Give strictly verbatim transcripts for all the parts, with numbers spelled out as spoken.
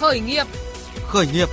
Khởi nghiệp. Khởi nghiệp.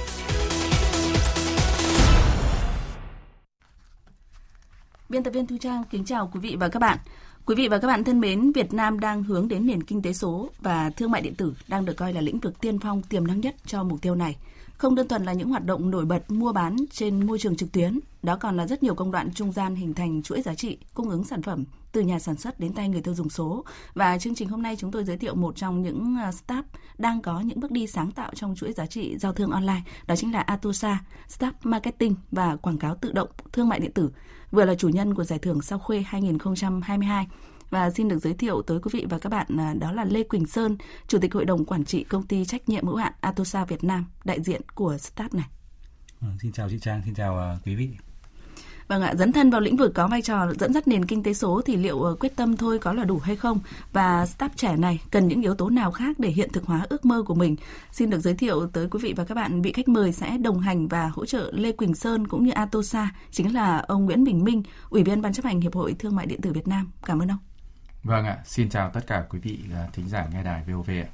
Biên tập viên Thu Trang kính chào quý vị và các bạn. Quý vị và các bạn thân mến, Việt Nam đang hướng đến nền kinh tế số và thương mại điện tử đang được coi là lĩnh vực tiên phong tiềm năng nhất cho mục tiêu này. Không đơn thuần là những hoạt động nổi bật mua bán trên môi trường trực tuyến, đó còn là rất nhiều công đoạn trung gian hình thành chuỗi giá trị, cung ứng sản phẩm từ nhà sản xuất đến tay người tiêu dùng số. Và chương trình hôm nay chúng tôi giới thiệu một trong những startup đang có những bước đi sáng tạo trong chuỗi giá trị giao thương online, đó chính là Atosa, startup marketing và quảng cáo tự động thương mại điện tử, vừa là chủ nhân của giải thưởng Sao Khuê hai không hai hai. Và xin được giới thiệu tới quý vị và các bạn đó là Lê Quỳnh Sơn, Chủ tịch Hội đồng Quản trị Công ty Trách nhiệm hữu hạn Atosa Việt Nam, đại diện của startup này. Ừ, xin chào chị Trang, xin chào uh, quý vị. Vâng ạ, dấn thân vào lĩnh vực có vai trò dẫn dắt nền kinh tế số thì liệu quyết tâm thôi có là đủ hay không? Và startup trẻ này cần những yếu tố nào khác để hiện thực hóa ước mơ của mình? Xin được giới thiệu tới quý vị và các bạn, vị khách mời sẽ đồng hành và hỗ trợ Lê Quỳnh Sơn cũng như Atosa chính là ông Nguyễn Bình Minh, Ủy viên Ban chấp hành Hiệp hội Thương mại điện tử Việt Nam. Cảm ơn ông. Vâng ạ, xin chào tất cả quý vị thính giả nghe đài vê o vê ạ.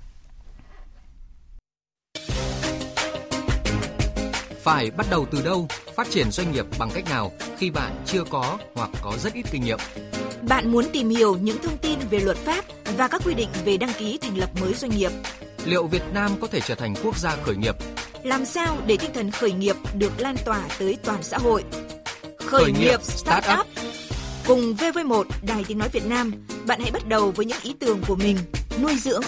Phải bắt đầu từ đâu, phát triển doanh nghiệp bằng cách nào khi bạn chưa có hoặc có rất ít kinh nghiệm? Bạn muốn tìm hiểu những thông tin về luật pháp và các quy định về đăng ký thành lập mới doanh nghiệp. Liệu Việt Nam có thể trở thành quốc gia khởi nghiệp? Làm sao để tinh thần khởi nghiệp được lan tỏa tới toàn xã hội? Khởi, khởi nghiệp Startup. Cùng vê vê một Đài Tiếng Nói Việt Nam, bạn hãy bắt đầu với những ý tưởng của mình, nuôi dưỡng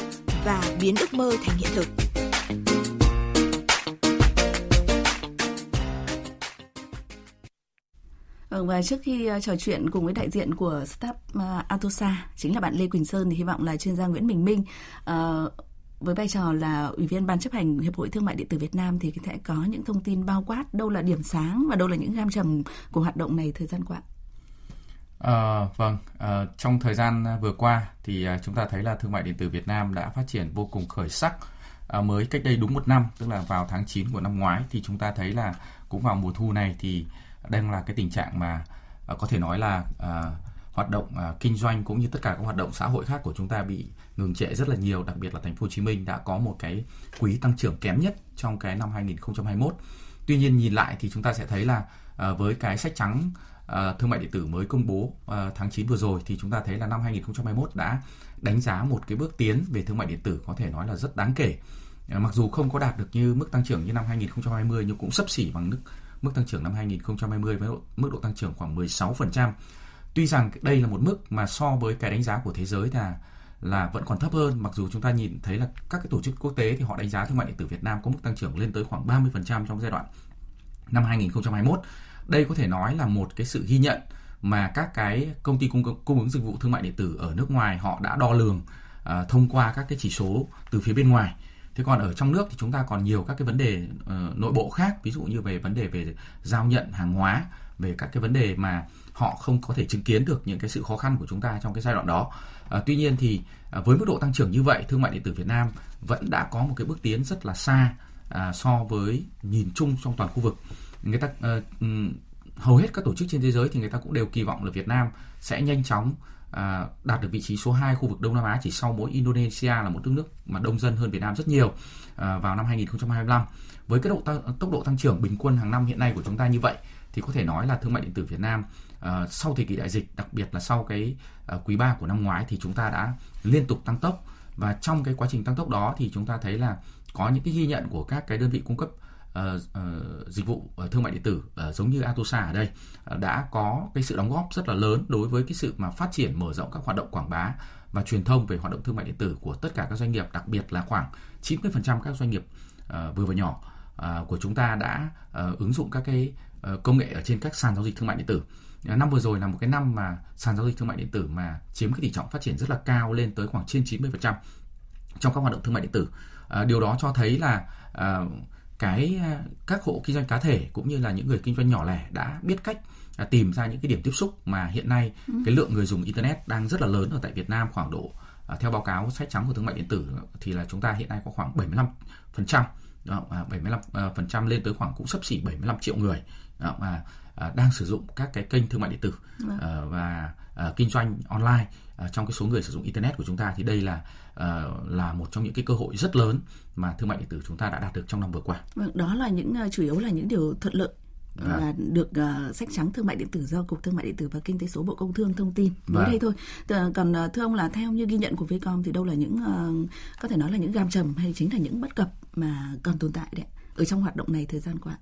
và biến ước mơ thành hiện thực. Và trước khi trò chuyện cùng với đại diện của startup Atosa, chính là bạn Lê Quỳnh Sơn, thì hy vọng là chuyên gia Nguyễn Bình Minh uh, với vai trò là Ủy viên Ban chấp hành Hiệp hội Thương mại điện tử Việt Nam thì sẽ có những thông tin bao quát đâu là điểm sáng và đâu là những gam trầm của hoạt động này thời gian qua. À, vâng, à, trong thời gian vừa qua thì chúng ta thấy là thương mại điện tử Việt Nam đã phát triển vô cùng khởi sắc. à, Mới cách đây đúng một năm, tức là vào tháng chín của năm ngoái, thì chúng ta thấy là cũng vào mùa thu này thì đang là cái tình trạng mà à, có thể nói là à, hoạt động à, kinh doanh cũng như tất cả các hoạt động xã hội khác của chúng ta bị ngừng trệ rất là nhiều. Đặc biệt là thành phố Hồ Chí Minh đã có một cái quý tăng trưởng kém nhất trong cái năm hai không hai mốt. Tuy nhiên nhìn lại thì chúng ta sẽ thấy là à, với cái sách trắng À, thương mại điện tử mới công bố à, tháng chín vừa rồi thì chúng ta thấy là năm hai không hai mốt đã đánh giá một cái bước tiến về thương mại điện tử có thể nói là rất đáng kể. à, Mặc dù không có đạt được như mức tăng trưởng như năm hai không hai không nhưng cũng xấp xỉ bằng mức, mức tăng trưởng năm hai không hai không với độ, mức độ tăng trưởng khoảng mười sáu phần trăm. Tuy rằng đây là một mức mà so với cái đánh giá của thế giới là, là vẫn còn thấp hơn. Mặc dù chúng ta nhìn thấy là các cái tổ chức quốc tế thì họ đánh giá thương mại điện tử Việt Nam có mức tăng trưởng lên tới khoảng ba mươi phần trăm trong giai đoạn năm hai không hai mốt. Đây có thể nói là một cái sự ghi nhận mà các cái công ty cung, cung ứng dịch vụ thương mại điện tử ở nước ngoài họ đã đo lường uh, thông qua các cái chỉ số từ phía bên ngoài. Thế còn ở trong nước thì chúng ta còn nhiều các cái vấn đề uh, nội bộ khác, ví dụ như về vấn đề về giao nhận hàng hóa, về các cái vấn đề mà họ không có thể chứng kiến được những cái sự khó khăn của chúng ta trong cái giai đoạn đó. À, tuy nhiên thì uh, với mức độ tăng trưởng như vậy, thương mại điện tử Việt Nam vẫn đã có một cái bước tiến rất là xa uh, so với nhìn chung trong toàn khu vực. Người ta uh, hầu hết các tổ chức trên thế giới thì người ta cũng đều kỳ vọng là Việt Nam sẽ nhanh chóng uh, đạt được vị trí số hai khu vực Đông Nam Á, chỉ sau mỗi Indonesia là một nước nước mà đông dân hơn Việt Nam rất nhiều uh, vào năm hai không hai lăm. Với cái độ ta- tốc độ tăng trưởng bình quân hàng năm hiện nay của chúng ta như vậy thì có thể nói là thương mại điện tử Việt Nam uh, sau thời kỳ đại dịch, đặc biệt là sau cái uh, quý ba của năm ngoái thì chúng ta đã liên tục tăng tốc. Và trong cái quá trình tăng tốc đó thì chúng ta thấy là có những cái ghi nhận của các cái đơn vị cung cấp Uh, uh, dịch vụ uh, thương mại điện tử uh, giống như Atosa ở đây uh, đã có cái sự đóng góp rất là lớn đối với cái sự mà phát triển mở rộng các hoạt động quảng bá và truyền thông về hoạt động thương mại điện tử của tất cả các doanh nghiệp, đặc biệt là khoảng chín mươi phần trăm các doanh nghiệp uh, vừa và nhỏ uh, của chúng ta đã uh, ứng dụng các cái uh, công nghệ ở trên các sàn giao dịch thương mại điện tử. Uh, năm vừa rồi là một cái năm mà sàn giao dịch thương mại điện tử mà chiếm cái tỷ trọng phát triển rất là cao, lên tới khoảng trên chín mươi phần trăm trong các hoạt động thương mại điện tử. Uh, điều đó cho thấy là uh, cái các hộ kinh doanh cá thể cũng như là những người kinh doanh nhỏ lẻ đã biết cách tìm ra những cái điểm tiếp xúc mà hiện nay ừ. cái lượng người dùng internet đang rất là lớn ở tại Việt Nam, khoảng độ theo báo cáo sách trắng của thương mại điện tử thì là chúng ta hiện nay có khoảng bảy mươi lăm phần trăm, bảy mươi lăm phần trăm lên tới khoảng cũng xấp xỉ bảy mươi lăm triệu người đang sử dụng các cái kênh thương mại điện tử. Và uh, kinh doanh online uh, trong cái số người sử dụng internet của chúng ta, thì đây là uh, là một trong những cái cơ hội rất lớn mà thương mại điện tử chúng ta đã đạt được trong năm vừa qua. Đó là những uh, chủ yếu là những điều thuận lợi và được uh, sách trắng thương mại điện tử do Cục Thương mại điện tử và Kinh tế số Bộ Công Thương thông tin mới và... đây thôi. Còn uh, thưa ông là theo như ghi nhận của VEcom thì đâu là những uh, có thể nói là những gam trầm hay chính là những bất cập mà còn tồn tại đấy ở trong hoạt động này thời gian qua?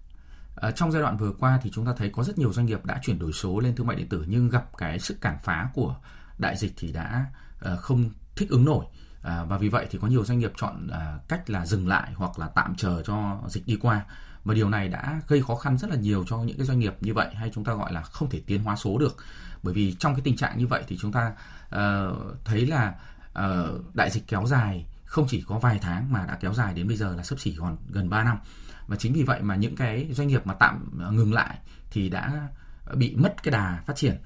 À, trong giai đoạn vừa qua thì chúng ta thấy có rất nhiều doanh nghiệp đã chuyển đổi số lên thương mại điện tử, nhưng gặp cái sức cản phá của đại dịch thì đã uh, không thích ứng nổi. À, và vì vậy thì có nhiều doanh nghiệp chọn uh, cách là dừng lại hoặc là tạm chờ cho dịch đi qua. Và điều này đã gây khó khăn rất là nhiều cho những cái doanh nghiệp như vậy, hay chúng ta gọi là không thể tiến hóa số được. Bởi vì trong cái tình trạng như vậy thì chúng ta uh, thấy là uh, đại dịch kéo dài không chỉ có vài tháng mà đã kéo dài đến bây giờ là xấp xỉ còn gần ba năm. Và chính vì vậy mà những cái doanh nghiệp mà tạm ngừng lại thì đã bị mất cái đà phát triển.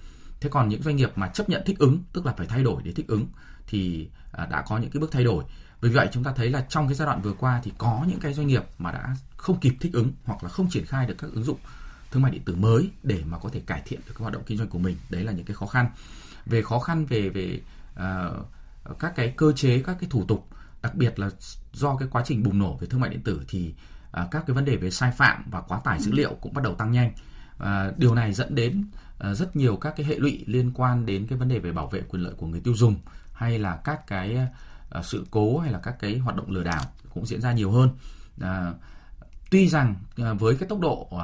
Thế còn những doanh nghiệp mà chấp nhận thích ứng, tức là phải thay đổi để thích ứng, thì đã có những cái bước thay đổi. Vì vậy chúng ta thấy là trong cái giai đoạn vừa qua thì có những cái doanh nghiệp mà đã không kịp thích ứng hoặc là không triển khai được các ứng dụng thương mại điện tử mới để mà có thể cải thiện được cái hoạt động kinh doanh của mình. Đấy là những cái khó khăn. Về khó khăn về, về uh, các cái cơ chế, các cái thủ tục, đặc biệt là do cái quá trình bùng nổ về thương mại điện tử thì uh, các cái vấn đề về sai phạm và quá tải dữ liệu cũng bắt đầu tăng nhanh. Uh, điều này dẫn đến uh, rất nhiều các cái hệ lụy liên quan đến cái vấn đề về bảo vệ quyền lợi của người tiêu dùng, hay là các cái uh, sự cố hay là các cái hoạt động lừa đảo cũng diễn ra nhiều hơn. Uh, tuy rằng uh, với cái tốc độ uh,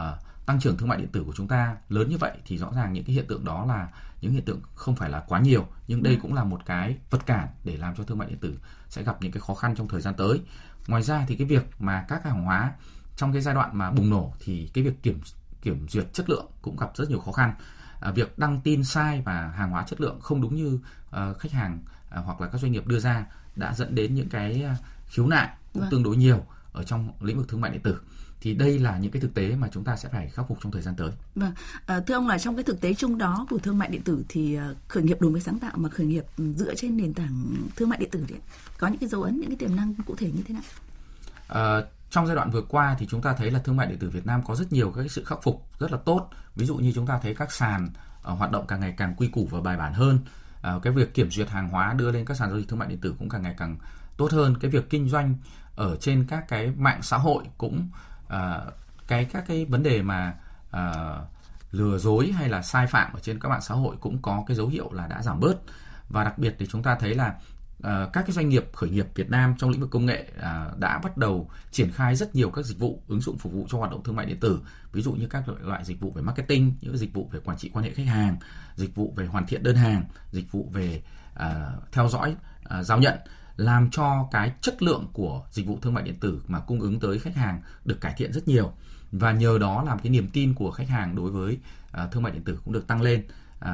tăng trưởng thương mại điện tử của chúng ta lớn như vậy thì rõ ràng những cái hiện tượng đó là những hiện tượng không phải là quá nhiều, nhưng đây cũng là một cái vật cản để làm cho thương mại điện tử sẽ gặp những cái khó khăn trong thời gian tới. Ngoài ra thì cái việc mà các hàng hóa trong cái giai đoạn mà bùng nổ thì cái việc kiểm kiểm duyệt chất lượng cũng gặp rất nhiều khó khăn. À, việc đăng tin sai và hàng hóa chất lượng không đúng như uh, khách hàng uh, hoặc là các doanh nghiệp đưa ra đã dẫn đến những cái khiếu nại cũng tương đối nhiều ở trong lĩnh vực thương mại điện tử. Thì đây là những cái thực tế mà chúng ta sẽ phải khắc phục trong thời gian tới. Vâng, à, thưa ông là trong cái thực tế chung đó của thương mại điện tử thì khởi nghiệp đổi mới sáng tạo mà khởi nghiệp dựa trên nền tảng thương mại điện tử thì có những cái dấu ấn, những cái tiềm năng cụ thể như thế nào? À, trong giai đoạn vừa qua thì chúng ta thấy là thương mại điện tử Việt Nam có rất nhiều các sự khắc phục rất là tốt. Ví dụ như chúng ta thấy các sàn uh, hoạt động càng ngày càng quy củ và bài bản hơn. Uh, cái việc kiểm duyệt hàng hóa đưa lên các sàn giao dịch thương mại điện tử cũng càng ngày càng tốt hơn. Cái việc kinh doanh ở trên các cái mạng xã hội cũng À, cái các cái vấn đề mà à, lừa dối hay là sai phạm ở trên các mạng xã hội cũng có cái dấu hiệu là đã giảm bớt. Và đặc biệt thì chúng ta thấy là à, các cái doanh nghiệp khởi nghiệp Việt Nam trong lĩnh vực công nghệ à, đã bắt đầu triển khai rất nhiều các dịch vụ ứng dụng phục vụ cho hoạt động thương mại điện tử, ví dụ như các loại dịch vụ về marketing, những dịch vụ về quản trị quan hệ khách hàng, dịch vụ về hoàn thiện đơn hàng, dịch vụ về à, theo dõi à, giao nhận, làm cho cái chất lượng của dịch vụ thương mại điện tử mà cung ứng tới khách hàng được cải thiện rất nhiều. Và nhờ đó làm cái niềm tin của khách hàng đối với uh, thương mại điện tử cũng được tăng lên. Uh,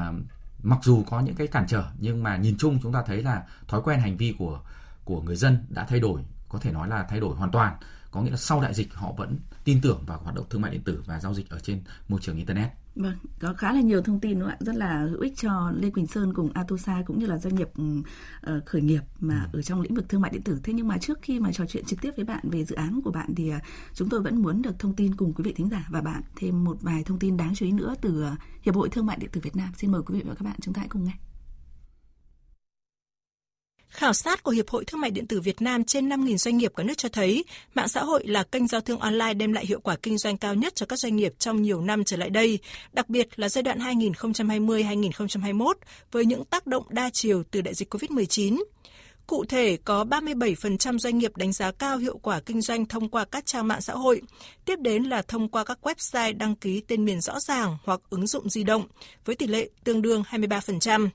mặc dù có những cái cản trở nhưng mà nhìn chung chúng ta thấy là thói quen hành vi của của người dân đã thay đổi, có thể nói là thay đổi hoàn toàn. Có nghĩa là sau đại dịch họ vẫn tin tưởng vào hoạt động thương mại điện tử và giao dịch ở trên môi trường internet. Vâng, có khá là nhiều thông tin đúng không ạ? Rất là hữu ích cho Lê Quỳnh Sơn cùng Atosa cũng như là doanh nghiệp uh, khởi nghiệp mà ừ. ở trong lĩnh vực thương mại điện tử. Thế nhưng mà trước khi mà trò chuyện trực tiếp với bạn về dự án của bạn thì uh, chúng tôi vẫn muốn được thông tin cùng quý vị thính giả và bạn thêm một vài thông tin đáng chú ý nữa từ uh, Hiệp hội Thương mại điện tử Việt Nam. Xin mời quý vị và các bạn chúng ta hãy cùng nghe. Khảo sát của Hiệp hội Thương mại điện tử Việt Nam trên năm nghìn doanh nghiệp cả nước cho thấy mạng xã hội là kênh giao thương online đem lại hiệu quả kinh doanh cao nhất cho các doanh nghiệp trong nhiều năm trở lại đây, đặc biệt là giai đoạn hai nghìn không trăm hai mươi đến hai nghìn không trăm hai mươi mốt với những tác động đa chiều từ đại dịch covid mười chín. Cụ thể, có ba mươi bảy phần trăm doanh nghiệp đánh giá cao hiệu quả kinh doanh thông qua các trang mạng xã hội, tiếp đến là thông qua các website đăng ký tên miền rõ ràng hoặc ứng dụng di động, với tỷ lệ tương đương hai mươi ba phần trăm.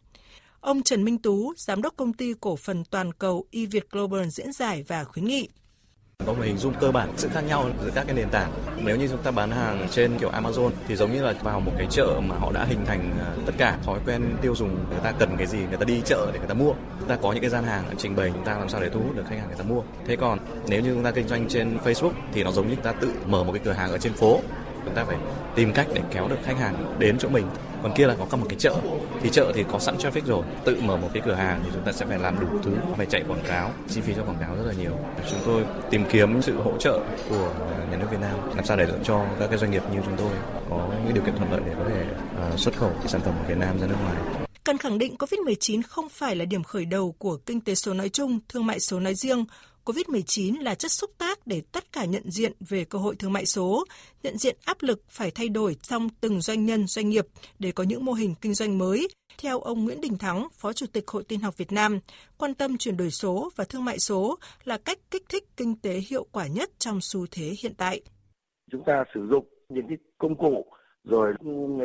Ông Trần Minh Tú, giám đốc công ty cổ phần toàn cầu E-Viet Global diễn giải và khuyến nghị. Có một hình dung cơ bản sự khác nhau giữa các cái nền tảng. Nếu như chúng ta bán hàng trên kiểu Amazon thì giống như là vào một cái chợ mà họ đã hình thành tất cả thói quen tiêu dùng, người ta cần cái gì người ta đi chợ để người ta mua. Chúng ta có những cái gian hàng trình bày chúng ta làm sao để thu hút được khách hàng người ta mua. Thế còn nếu như chúng ta kinh doanh trên Facebook thì nó giống như chúng ta tự mở một cái cửa hàng ở trên phố. Chúng ta phải tìm cách để kéo được khách hàng đến chỗ mình. Còn kia là có cả một cái chợ, thì chợ thì có sẵn traffic rồi, tự mở một cái cửa hàng thì chúng ta sẽ phải làm đủ thứ, phải chạy quảng cáo, chi phí cho quảng cáo rất là nhiều. Chúng tôi tìm kiếm sự hỗ trợ của nhà nước Việt Nam làm sao để cho các cái doanh nghiệp như chúng tôi có những điều kiện thuận lợi để có thể xuất khẩu sản phẩm của Việt Nam ra nước ngoài. Cần khẳng định covid mười chín không phải là điểm khởi đầu của kinh tế số nói chung, thương mại số nói riêng. covid mười chín là chất xúc tác để tất cả nhận diện về cơ hội thương mại số, nhận diện áp lực phải thay đổi trong từng doanh nhân, doanh nghiệp để có những mô hình kinh doanh mới. Theo ông Nguyễn Đình Thắng, Phó Chủ tịch Hội Tin học Việt Nam, quan tâm chuyển đổi số và thương mại số là cách kích thích kinh tế hiệu quả nhất trong xu thế hiện tại. Chúng ta sử dụng những cái công cụ rồi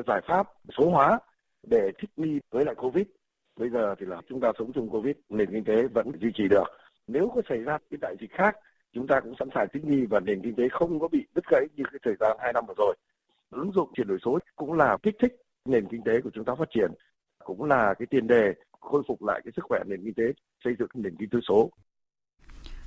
giải pháp số hóa để thích nghi với lại Covid. Bây giờ thì là chúng ta sống chung Covid, nền kinh tế vẫn duy trì được. Nếu có xảy ra cái đại dịch khác, chúng ta cũng sẵn sàng thích nghi và nền kinh tế không có bị đứt gãy như cái thời gian hai năm vừa rồi. Ứng dụng chuyển đổi số cũng là kích thích nền kinh tế của chúng ta phát triển, cũng là cái tiền đề khôi phục lại cái sức khỏe nền kinh tế, xây dựng nền kinh tế số.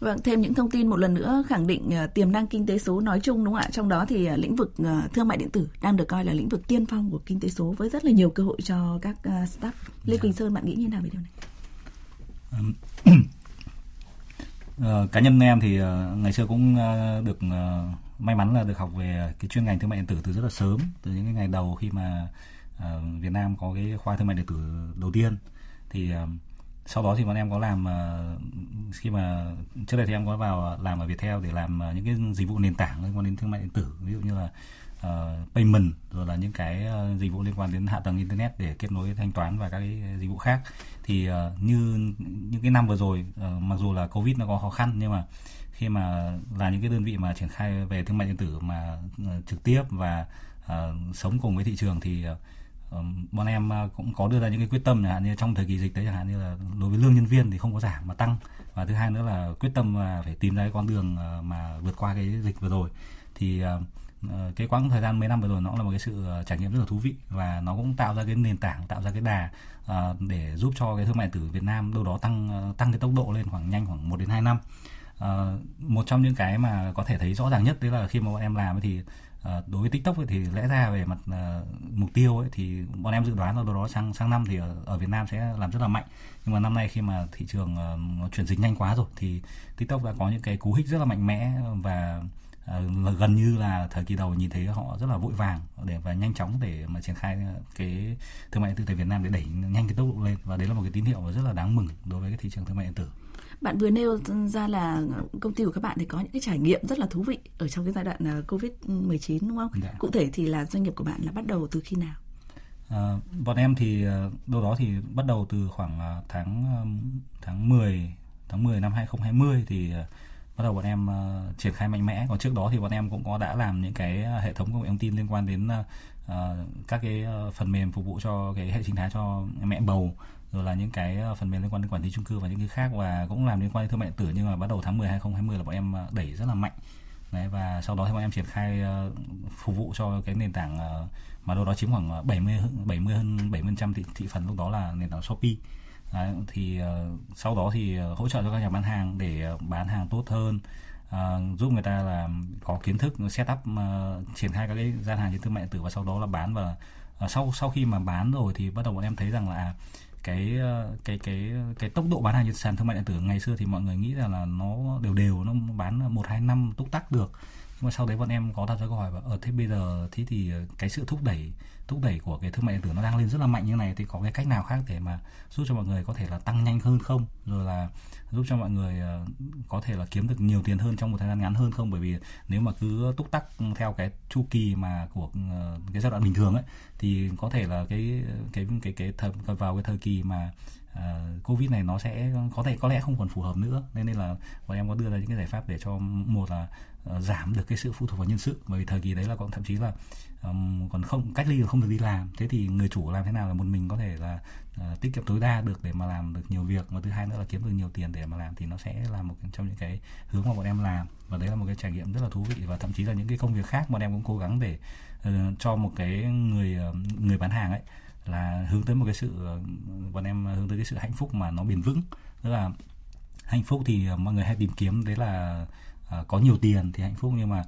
Vâng, thêm những thông tin một lần nữa khẳng định tiềm năng kinh tế số nói chung, đúng không ạ? Trong đó thì lĩnh vực thương mại điện tử đang được coi là lĩnh vực tiên phong của kinh tế số với rất là nhiều cơ hội cho các startup. Lê Quỳnh Sơn, bạn nghĩ như thế nào về điều này? Cá nhân em thì ngày xưa cũng được may mắn là được học về cái chuyên ngành thương mại điện tử từ rất là sớm, từ những cái ngày đầu khi mà Việt Nam có cái khoa thương mại điện tử đầu tiên. Thì sau đó thì bọn em có làm, khi mà trước đây thì em có vào làm ở Viettel để làm những cái dịch vụ nền tảng liên quan đến thương mại điện tử, ví dụ như là payment, rồi là những cái dịch vụ liên quan đến hạ tầng internet để kết nối thanh toán và các cái dịch vụ khác. Thì như những cái năm vừa rồi, mặc dù là Covid nó có khó khăn, nhưng mà khi mà là những cái đơn vị mà triển khai về thương mại điện tử mà trực tiếp và sống cùng với thị trường thì bọn em cũng có đưa ra những cái quyết tâm, chẳng hạn như trong thời kỳ dịch đấy, chẳng hạn như là đối với lương nhân viên thì không có giảm mà tăng, và thứ hai nữa là quyết tâm là phải tìm ra cái con đường mà vượt qua cái dịch vừa rồi. Thì cái quãng thời gian mấy năm vừa rồi nó cũng là một cái sự trải nghiệm rất là thú vị, và nó cũng tạo ra cái nền tảng, tạo ra cái đà để giúp cho cái thương mại điện tử Việt Nam đâu đó tăng tăng cái tốc độ lên khoảng nhanh khoảng một đến hai năm. Một trong những cái mà có thể thấy rõ ràng nhất đấy là khi mà bọn em làm thì đối với TikTok ấy, thì lẽ ra về mặt uh, mục tiêu ấy, thì bọn em dự đoán là đâu đó sang sang năm thì ở, ở Việt Nam sẽ làm rất là mạnh, nhưng mà năm nay khi mà thị trường uh, nó chuyển dịch nhanh quá rồi thì TikTok đã có những cái cú hích rất là mạnh mẽ, và uh, gần như là thời kỳ đầu nhìn thấy họ rất là vội vàng để và nhanh chóng để mà triển khai cái thương mại điện tử tại Việt Nam để đẩy nhanh cái tốc độ lên, và đấy là một cái tín hiệu rất là đáng mừng đối với cái thị trường thương mại điện tử. Bạn vừa nêu ra là công ty của các bạn thì có những cái trải nghiệm rất là thú vị ở trong cái giai đoạn covid mười chín, đúng không? Dạ. Cụ thể thì là doanh nghiệp của bạn là bắt đầu từ khi nào? À, bọn em thì đâu đó thì bắt đầu từ khoảng tháng tháng mười, tháng mười năm hai không hai không thì bắt đầu bọn em triển khai mạnh mẽ. Còn trước đó thì bọn em cũng có đã làm những cái hệ thống công nghệ thông tin liên quan đến uh, các cái phần mềm phục vụ cho cái hệ sinh thái cho mẹ bầu, rồi là những cái phần mềm liên quan đến quản lý chung cư và những cái khác, và cũng làm liên quan đến thương mại điện tử. Nhưng mà bắt đầu tháng mười hai không hai không là bọn em đẩy rất là mạnh. Đấy, và sau đó thì bọn em triển khai uh, phục vụ cho cái nền tảng uh, mà đâu đó chiếm khoảng bảy mươi hơn bảy mươi phần trăm thị, thị phần lúc đó là nền tảng Shopee. Đấy, thì uh, sau đó thì uh, hỗ trợ cho các nhà bán hàng để uh, bán hàng tốt hơn, uh, giúp người ta là có kiến thức set up uh, triển khai các cái gian hàng trên thương mại điện tử, và sau đó là bán. Và uh, sau sau khi mà bán rồi thì bắt đầu bọn em thấy rằng là cái cái cái cái tốc độ bán hàng trên sàn thương mại điện tử ngày xưa thì mọi người nghĩ rằng là nó đều đều, nó bán một hai năm túc tắc được, nhưng mà sau đấy bọn em có đặt ra câu hỏi là ở thế bây giờ thì thì cái sự thúc đẩy thúc đẩy của cái thương mại điện tử nó đang lên rất là mạnh như này, thì có cái cách nào khác để mà giúp cho mọi người có thể là tăng nhanh hơn không, rồi là giúp cho mọi người có thể là kiếm được nhiều tiền hơn trong một thời gian ngắn hơn không? Bởi vì nếu mà cứ túc tắc theo cái chu kỳ mà của cái giai đoạn bình thường ấy thì có thể là cái cái cái cái, cái vào cái thời kỳ mà uh, Covid này nó sẽ có thể có lẽ không còn phù hợp nữa, nên nên là bọn em có đưa ra những cái giải pháp để cho một là uh, giảm được cái sự phụ thuộc vào nhân sự, bởi vì thời kỳ đấy là còn thậm chí là um, còn không cách ly, không được đi làm. Thế thì người chủ làm thế nào là một mình có thể là uh, tiết kiệm tối đa được để mà làm được nhiều việc, và thứ hai nữa là kiếm được nhiều tiền để mà làm, thì nó sẽ là một trong những cái hướng mà bọn em làm, và đấy là một cái trải nghiệm rất là thú vị. Và thậm chí là những cái công việc khác bọn em cũng cố gắng để uh, cho một cái người uh, người bán hàng ấy là hướng tới một cái sự bọn em hướng tới cái sự hạnh phúc mà nó bền vững. Tức là hạnh phúc thì mọi người hay tìm kiếm đấy là uh, có nhiều tiền thì hạnh phúc, nhưng mà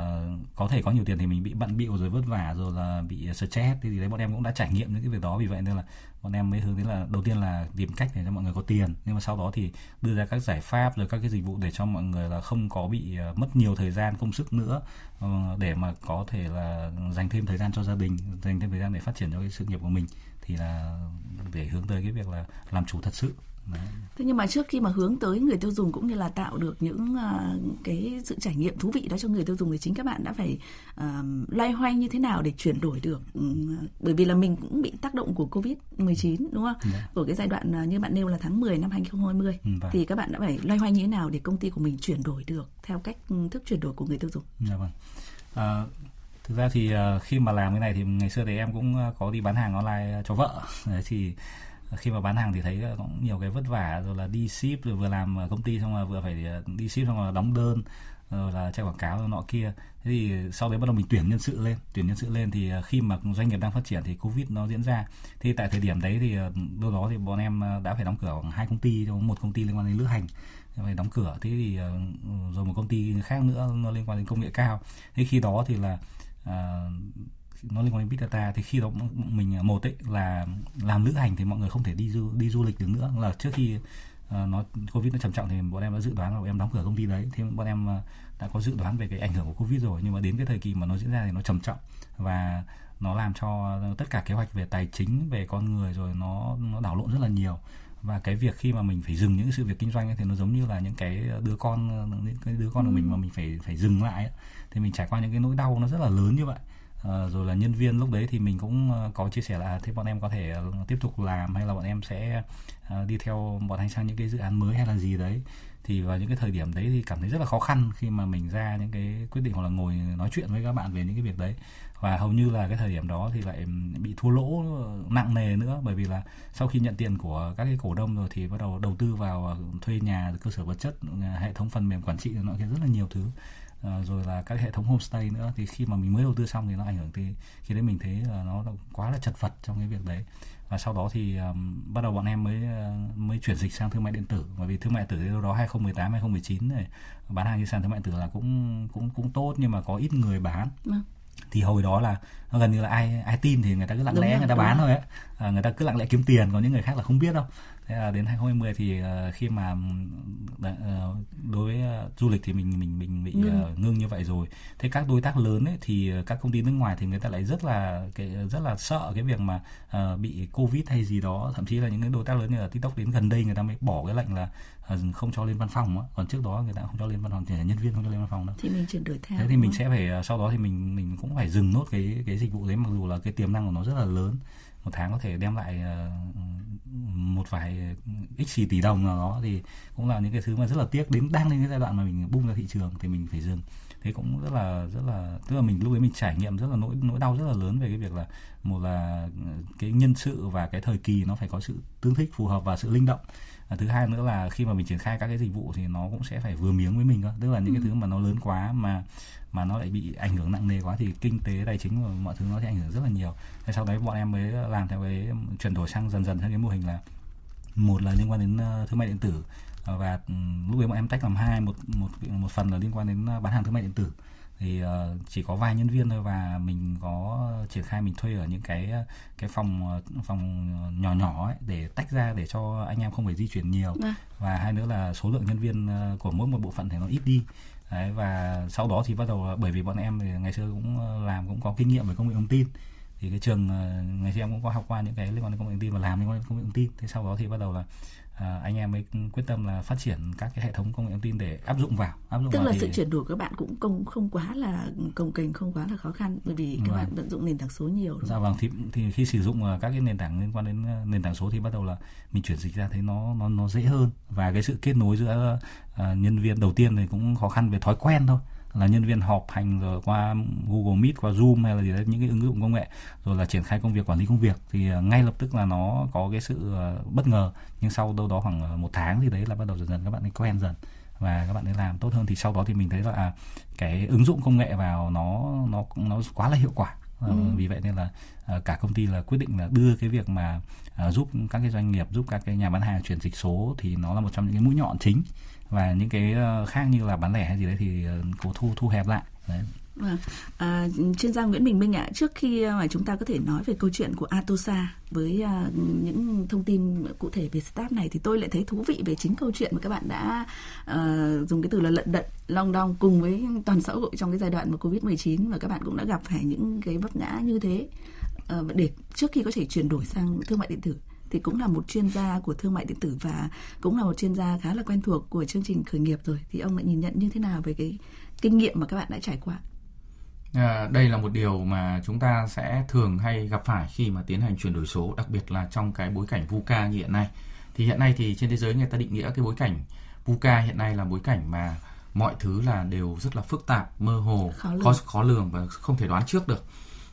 uh, có thể có nhiều tiền thì mình bị bận bịu rồi vất vả rồi là bị stress thì đấy, bọn em cũng đã trải nghiệm những cái việc đó. Vì vậy nên là bọn em mới hướng đến là đầu tiên là tìm cách để cho mọi người có tiền, nhưng mà sau đó thì đưa ra các giải pháp rồi các cái dịch vụ để cho mọi người là không có bị mất nhiều thời gian công sức nữa, uh, để mà có thể là dành thêm thời gian cho gia đình, dành thêm thời gian để phát triển cho cái sự nghiệp của mình, thì là để hướng tới cái việc là làm chủ thật sự. Thế nhưng mà trước khi mà hướng tới người tiêu dùng cũng như là tạo được những uh, cái sự trải nghiệm thú vị đó cho người tiêu dùng, thì chính các bạn đã phải uh, loay hoay như thế nào để chuyển đổi được, bởi vì là mình cũng bị tác động của covid mười chín đúng không? Đấy. Của cái giai đoạn uh, như bạn nêu là tháng mười năm hai không hai không, ừ, thì các bạn đã phải loay hoay như thế nào để công ty của mình chuyển đổi được theo cách thức chuyển đổi của người tiêu dùng? Dạ vâng. Uh... Thực ra thì khi mà làm cái này thì ngày xưa thì em cũng có đi bán hàng online cho vợ. Đấy, thì khi mà bán hàng thì thấy cũng nhiều cái vất vả, rồi là đi ship, rồi vừa làm công ty xong là vừa phải đi ship, xong là đóng đơn, rồi là chạy quảng cáo nọ kia. Thế thì sau đấy bắt đầu mình tuyển nhân sự lên, tuyển nhân sự lên thì khi mà doanh nghiệp đang phát triển thì Covid nó diễn ra. Thì tại thời điểm đấy thì đâu đó thì bọn em đã phải đóng cửa khoảng hai công ty, một công ty liên quan đến lữ hành phải đóng cửa, thế thì rồi một công ty khác nữa nó liên quan đến công nghệ cao. Thế khi đó thì là Uh, nó liên quan đến big data, thì khi đó mình một ấy là làm lữ hành thì mọi người không thể đi du đi du lịch được nữa, là trước khi uh, nó Covid nó trầm trọng thì bọn em đã dự đoán là bọn em đóng cửa công ty đấy, thì bọn em uh, đã có dự đoán về cái ảnh hưởng của Covid rồi, nhưng mà đến cái thời kỳ mà nó diễn ra thì nó trầm trọng và nó làm cho tất cả kế hoạch về tài chính, về con người rồi nó nó đảo lộn rất là nhiều. Và cái việc khi mà mình phải dừng những sự việc kinh doanh ấy, thì nó giống như là những cái đứa con những cái đứa con của mình mà mình phải phải dừng lại ấy. Thì mình trải qua những cái nỗi đau nó rất là lớn như vậy. À, rồi là nhân viên lúc đấy thì mình cũng có chia sẻ là thế bọn em có thể tiếp tục làm, hay là bọn em sẽ đi theo bọn anh sang những cái dự án mới hay là gì đấy. Thì vào những cái thời điểm đấy thì cảm thấy rất là khó khăn khi mà mình ra những cái quyết định hoặc là ngồi nói chuyện với các bạn về những cái việc đấy. Và hầu như là cái thời điểm đó thì lại bị thua lỗ nặng nề nữa, bởi vì là sau khi nhận tiền của các cái cổ đông rồi thì bắt đầu đầu tư vào thuê nhà, cơ sở vật chất, hệ thống phần mềm quản trị nọ kia, rất là nhiều thứ. À, rồi là các hệ thống homestay nữa, thì khi mà mình mới đầu tư xong thì nó ảnh hưởng, thì khi đấy mình thấy là nó quá là chật vật trong cái việc đấy. Và sau đó thì um, bắt đầu bọn em mới uh, mới chuyển dịch sang thương mại điện tử, bởi vì thương mại điện tử đâu đó hai không một tám hai không một chín này bán hàng trên sàn thương mại điện tử là cũng cũng cũng tốt, nhưng mà có ít người bán. Vâng. Thì hồi đó là nó gần như là ai ai tin thì người ta cứ lặng đúng lẽ rồi, người ta bán rồi ấy. À, người ta cứ lặng lẽ kiếm tiền, còn những người khác là không biết đâu. Thế là đến hai không một không thì uh, khi mà uh, đối với uh, du lịch thì mình mình mình bị uh, ngưng như vậy rồi. Thế các đối tác lớn ấy thì uh, các công ty nước ngoài thì người ta lại rất là cái, rất là sợ cái việc mà uh, bị Covid hay gì đó. Thậm chí là những cái đối tác lớn như là TikTok đến gần đây người ta mới bỏ cái lệnh là uh, không cho lên văn phòng á. Còn trước đó người ta không cho lên văn phòng, thì nhân viên không cho lên văn phòng đâu. Thì mình chuyển đổi theo. Thế thì mình sẽ phải uh, sau đó thì mình mình cũng phải dừng nốt cái cái dịch vụ đấy, mặc dù là cái tiềm năng của nó rất là lớn. Một tháng có thể đem lại một vài x tỷ đồng nào đó, thì cũng là những cái thứ mà rất là tiếc, đến đang đến cái giai đoạn mà mình bung ra thị trường thì mình phải dừng. Thế cũng rất là rất là tức là mình lúc đấy mình trải nghiệm rất là nỗi nỗi đau rất là lớn về cái việc là một là cái nhân sự và cái thời kỳ nó phải có sự tương thích phù hợp và sự linh động. À, thứ hai nữa là khi mà mình triển khai các cái dịch vụ thì nó cũng sẽ phải vừa miếng với mình cơ, tức là những ừ. cái thứ mà nó lớn quá mà mà nó lại bị ảnh hưởng nặng nề quá thì kinh tế, tài chính và mọi thứ nó sẽ ảnh hưởng rất là nhiều. Thế sau đấy bọn em mới làm theo cái chuyển đổi sang dần dần theo cái mô hình là một là liên quan đến thương mại điện tử, và lúc đấy bọn em tách làm hai, một một một phần là liên quan đến bán hàng thương mại điện tử thì chỉ có vài nhân viên thôi, và mình có triển khai mình thuê ở những cái cái phòng phòng nhỏ nhỏ ấy, để tách ra để cho anh em không phải di chuyển nhiều, à. Và hai nữa là số lượng nhân viên của mỗi một bộ phận thì nó ít đi. Đấy, và sau đó thì bắt đầu bởi vì bọn em thì ngày xưa cũng làm cũng có kinh nghiệm về công nghệ thông tin, thì cái trường ngày xưa em cũng có học qua những cái liên quan đến công nghệ thông tin và làm liên quan đến công nghệ thông tin. Thế sau đó thì bắt đầu là À, anh em mới quyết tâm là phát triển các cái hệ thống công nghệ thông tin để áp dụng vào. Áp dụng Tức vào là thì... sự chuyển đổi các bạn cũng không, không quá là cồng kềnh, không quá là khó khăn, bởi vì các vâng. bạn vận dụng nền tảng số nhiều. Đúng dạ vâng, thì, thì khi sử dụng các cái nền tảng liên quan đến nền tảng số thì bắt đầu là mình chuyển dịch ra thấy nó nó nó dễ hơn, và cái sự kết nối giữa uh, nhân viên đầu tiên thì cũng khó khăn về thói quen thôi. Là nhân viên họp hành rồi qua Google Meet, qua Zoom hay là gì đấy, những cái ứng dụng công nghệ, rồi là triển khai công việc, quản lý công việc thì ngay lập tức là nó có cái sự bất ngờ, nhưng sau đâu đó khoảng một tháng thì đấy là bắt đầu dần dần các bạn ấy quen dần và các bạn ấy làm tốt hơn. Thì sau đó thì mình thấy là à, cái ứng dụng công nghệ vào nó nó nó quá là hiệu quả. Ừ. Vì vậy nên là cả công ty là quyết định là đưa cái việc mà giúp các cái doanh nghiệp, giúp các cái nhà bán hàng chuyển dịch số thì nó là một trong những cái mũi nhọn chính, và những cái khác như là bán lẻ hay gì đấy thì cố thu thu hẹp lại đấy. Vâng. À, chuyên gia Nguyễn Bình Minh ạ, à, trước khi mà chúng ta có thể nói về câu chuyện của Atosa với à, những thông tin cụ thể về startup này, thì tôi lại thấy thú vị về chính câu chuyện mà các bạn đã à, dùng cái từ là lận đận, long đong cùng với toàn xã hội trong cái giai đoạn mà covid mười chín, và các bạn cũng đã gặp phải những cái vấp ngã như thế à, để trước khi có thể chuyển đổi sang thương mại điện tử. Thì cũng là một chuyên gia của thương mại điện tử và cũng là một chuyên gia khá là quen thuộc của chương trình khởi nghiệp rồi, thì ông lại nhìn nhận như thế nào về cái kinh nghiệm mà các bạn đã trải qua? À, đây là một điều mà chúng ta sẽ thường hay gặp phải khi mà tiến hành chuyển đổi số, đặc biệt là trong cái bối cảnh VUCA như hiện nay. Thì hiện nay thì trên thế giới người ta định nghĩa cái bối cảnh VUCA hiện nay là bối cảnh mà mọi thứ là đều rất là phức tạp, mơ hồ, khó lường, khó, khó lường và không thể đoán trước được.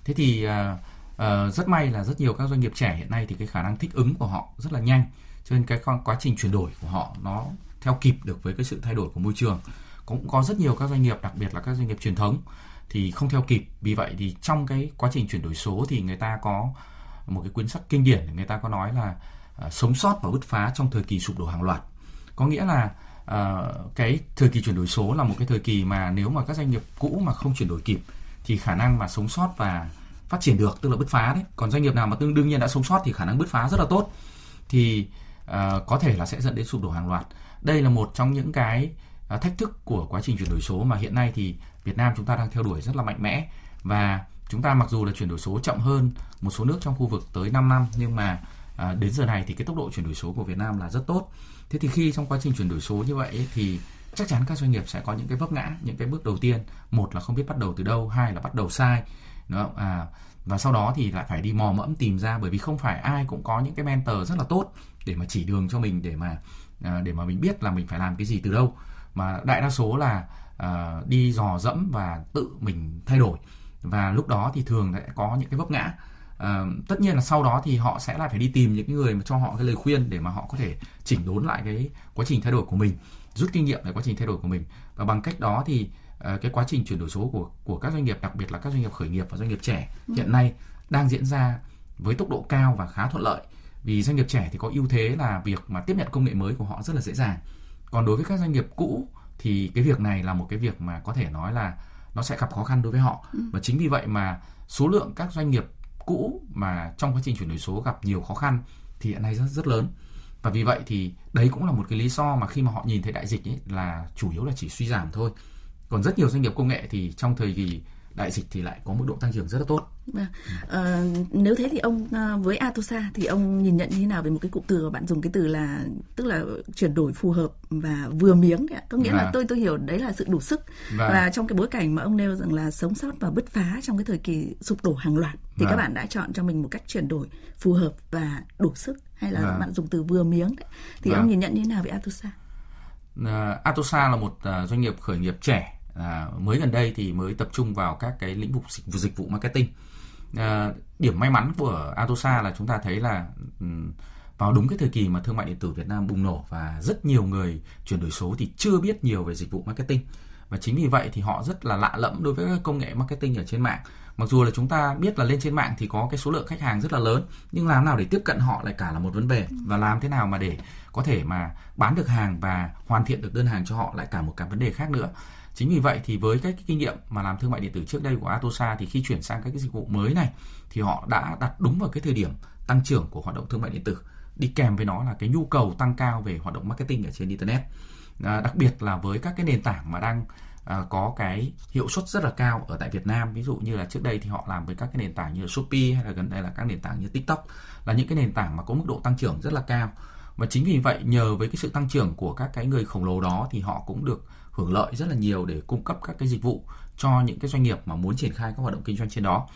Thế thì à, à, rất may là rất nhiều các doanh nghiệp trẻ hiện nay thì cái khả năng thích ứng của họ rất là nhanh, cho nên cái quá trình chuyển đổi của họ nó theo kịp được với cái sự thay đổi của môi trường. Cũng có rất nhiều các doanh nghiệp, đặc biệt là các doanh nghiệp truyền thống, thì không theo kịp. Vì vậy thì trong cái quá trình chuyển đổi số thì người ta có một cái quyển sách kinh điển, người ta có nói là uh, sống sót và bứt phá trong thời kỳ sụp đổ hàng loạt. Có nghĩa là uh, cái thời kỳ chuyển đổi số là một cái thời kỳ mà nếu mà các doanh nghiệp cũ mà không chuyển đổi kịp thì khả năng mà sống sót và phát triển được, tức là bứt phá đấy. Còn doanh nghiệp nào mà tương đương nhiên đã sống sót thì khả năng bứt phá rất là tốt, thì uh, có thể là sẽ dẫn đến sụp đổ hàng loạt. Đây là một trong những cái uh, thách thức của quá trình chuyển đổi số mà hiện nay thì Việt Nam chúng ta đang theo đuổi rất là mạnh mẽ. Và chúng ta mặc dù là chuyển đổi số chậm hơn một số nước trong khu vực tới năm năm, nhưng mà à, đến giờ này thì cái tốc độ chuyển đổi số của Việt Nam là rất tốt. Thế thì khi trong quá trình chuyển đổi số như vậy ấy, thì chắc chắn các doanh nghiệp sẽ có những cái vấp ngã, những cái bước đầu tiên. Một là không biết bắt đầu từ đâu, hai là bắt đầu sai, đúng không? À, và sau đó thì lại phải đi mò mẫm tìm ra, bởi vì không phải ai cũng có những cái mentor rất là tốt để mà chỉ đường cho mình, để mà, à, để mà mình biết là mình phải làm cái gì từ đâu. Mà đại đa số là À, đi dò dẫm và tự mình thay đổi, và lúc đó thì thường sẽ có những cái vấp ngã. À, tất nhiên là sau đó thì họ sẽ lại phải đi tìm những người mà cho họ cái lời khuyên để mà họ có thể chỉnh đốn lại cái quá trình thay đổi của mình, rút kinh nghiệm về quá trình thay đổi của mình. Và bằng cách đó thì à, cái quá trình chuyển đổi số của của các doanh nghiệp, đặc biệt là các doanh nghiệp khởi nghiệp và doanh nghiệp trẻ ừ. hiện nay đang diễn ra với tốc độ cao và khá thuận lợi, vì doanh nghiệp trẻ thì có ưu thế là việc mà tiếp nhận công nghệ mới của họ rất là dễ dàng. Còn đối với các doanh nghiệp cũ thì cái việc này là một cái việc mà có thể nói là nó sẽ gặp khó khăn đối với họ. Ừ. Và chính vì vậy mà số lượng các doanh nghiệp cũ mà trong quá trình chuyển đổi số gặp nhiều khó khăn thì hiện nay rất rất lớn. Và vì vậy thì đấy cũng là một cái lý do mà khi mà họ nhìn thấy đại dịch ấy là chủ yếu là chỉ suy giảm thôi. Còn rất nhiều doanh nghiệp công nghệ thì trong thời kỳ đại dịch thì lại có mức độ tăng trưởng rất là tốt. À, à, nếu thế thì ông với Atosa thì ông nhìn nhận như thế nào về một cái cụm từ mà bạn dùng, cái từ là tức là chuyển đổi phù hợp và vừa miếng đấy ạ? Có nghĩa à. là tôi tôi hiểu đấy là sự đủ sức, và, và trong cái bối cảnh mà ông nêu rằng là sống sót và bứt phá trong cái thời kỳ sụp đổ hàng loạt thì à. các bạn đã chọn cho mình một cách chuyển đổi phù hợp và đủ sức, hay là à. bạn dùng từ vừa miếng đấy. Thì à. ông nhìn nhận như thế nào về Atosa? À, Atosa là một uh, doanh nghiệp khởi nghiệp trẻ. À, mới gần đây thì mới tập trung vào các cái lĩnh vực dịch, dịch vụ marketing. À, điểm may mắn của Atosa là chúng ta thấy là um, vào đúng cái thời kỳ mà thương mại điện tử Việt Nam bùng nổ và rất nhiều người chuyển đổi số thì chưa biết nhiều về dịch vụ marketing, và chính vì vậy thì họ rất là lạ lẫm đối với các công nghệ marketing ở trên mạng. Mặc dù là chúng ta biết là lên trên mạng thì có cái số lượng khách hàng rất là lớn, nhưng làm nào để tiếp cận họ lại cả là một vấn đề, và làm thế nào mà để có thể mà bán được hàng và hoàn thiện được đơn hàng cho họ lại cả một cái vấn đề khác nữa. Chính vì vậy thì với cái kinh nghiệm mà làm thương mại điện tử trước đây của Atosa thì khi chuyển sang các cái dịch vụ mới này thì họ đã đặt đúng vào cái thời điểm tăng trưởng của hoạt động thương mại điện tử, đi kèm với nó là cái nhu cầu tăng cao về hoạt động marketing ở trên internet. À, đặc biệt là với các cái nền tảng mà đang à, có cái hiệu suất rất là cao ở tại Việt Nam, ví dụ như là trước đây thì họ làm với các cái nền tảng như là Shopee, hay là gần đây là các nền tảng như TikTok, là những cái nền tảng mà có mức độ tăng trưởng rất là cao. Và chính vì vậy nhờ với cái sự tăng trưởng của các cái người khổng lồ đó thì họ cũng được hưởng lợi rất là nhiều để cung cấp các cái dịch vụ cho những cái doanh nghiệp mà muốn triển khai các hoạt động kinh doanh trên đó.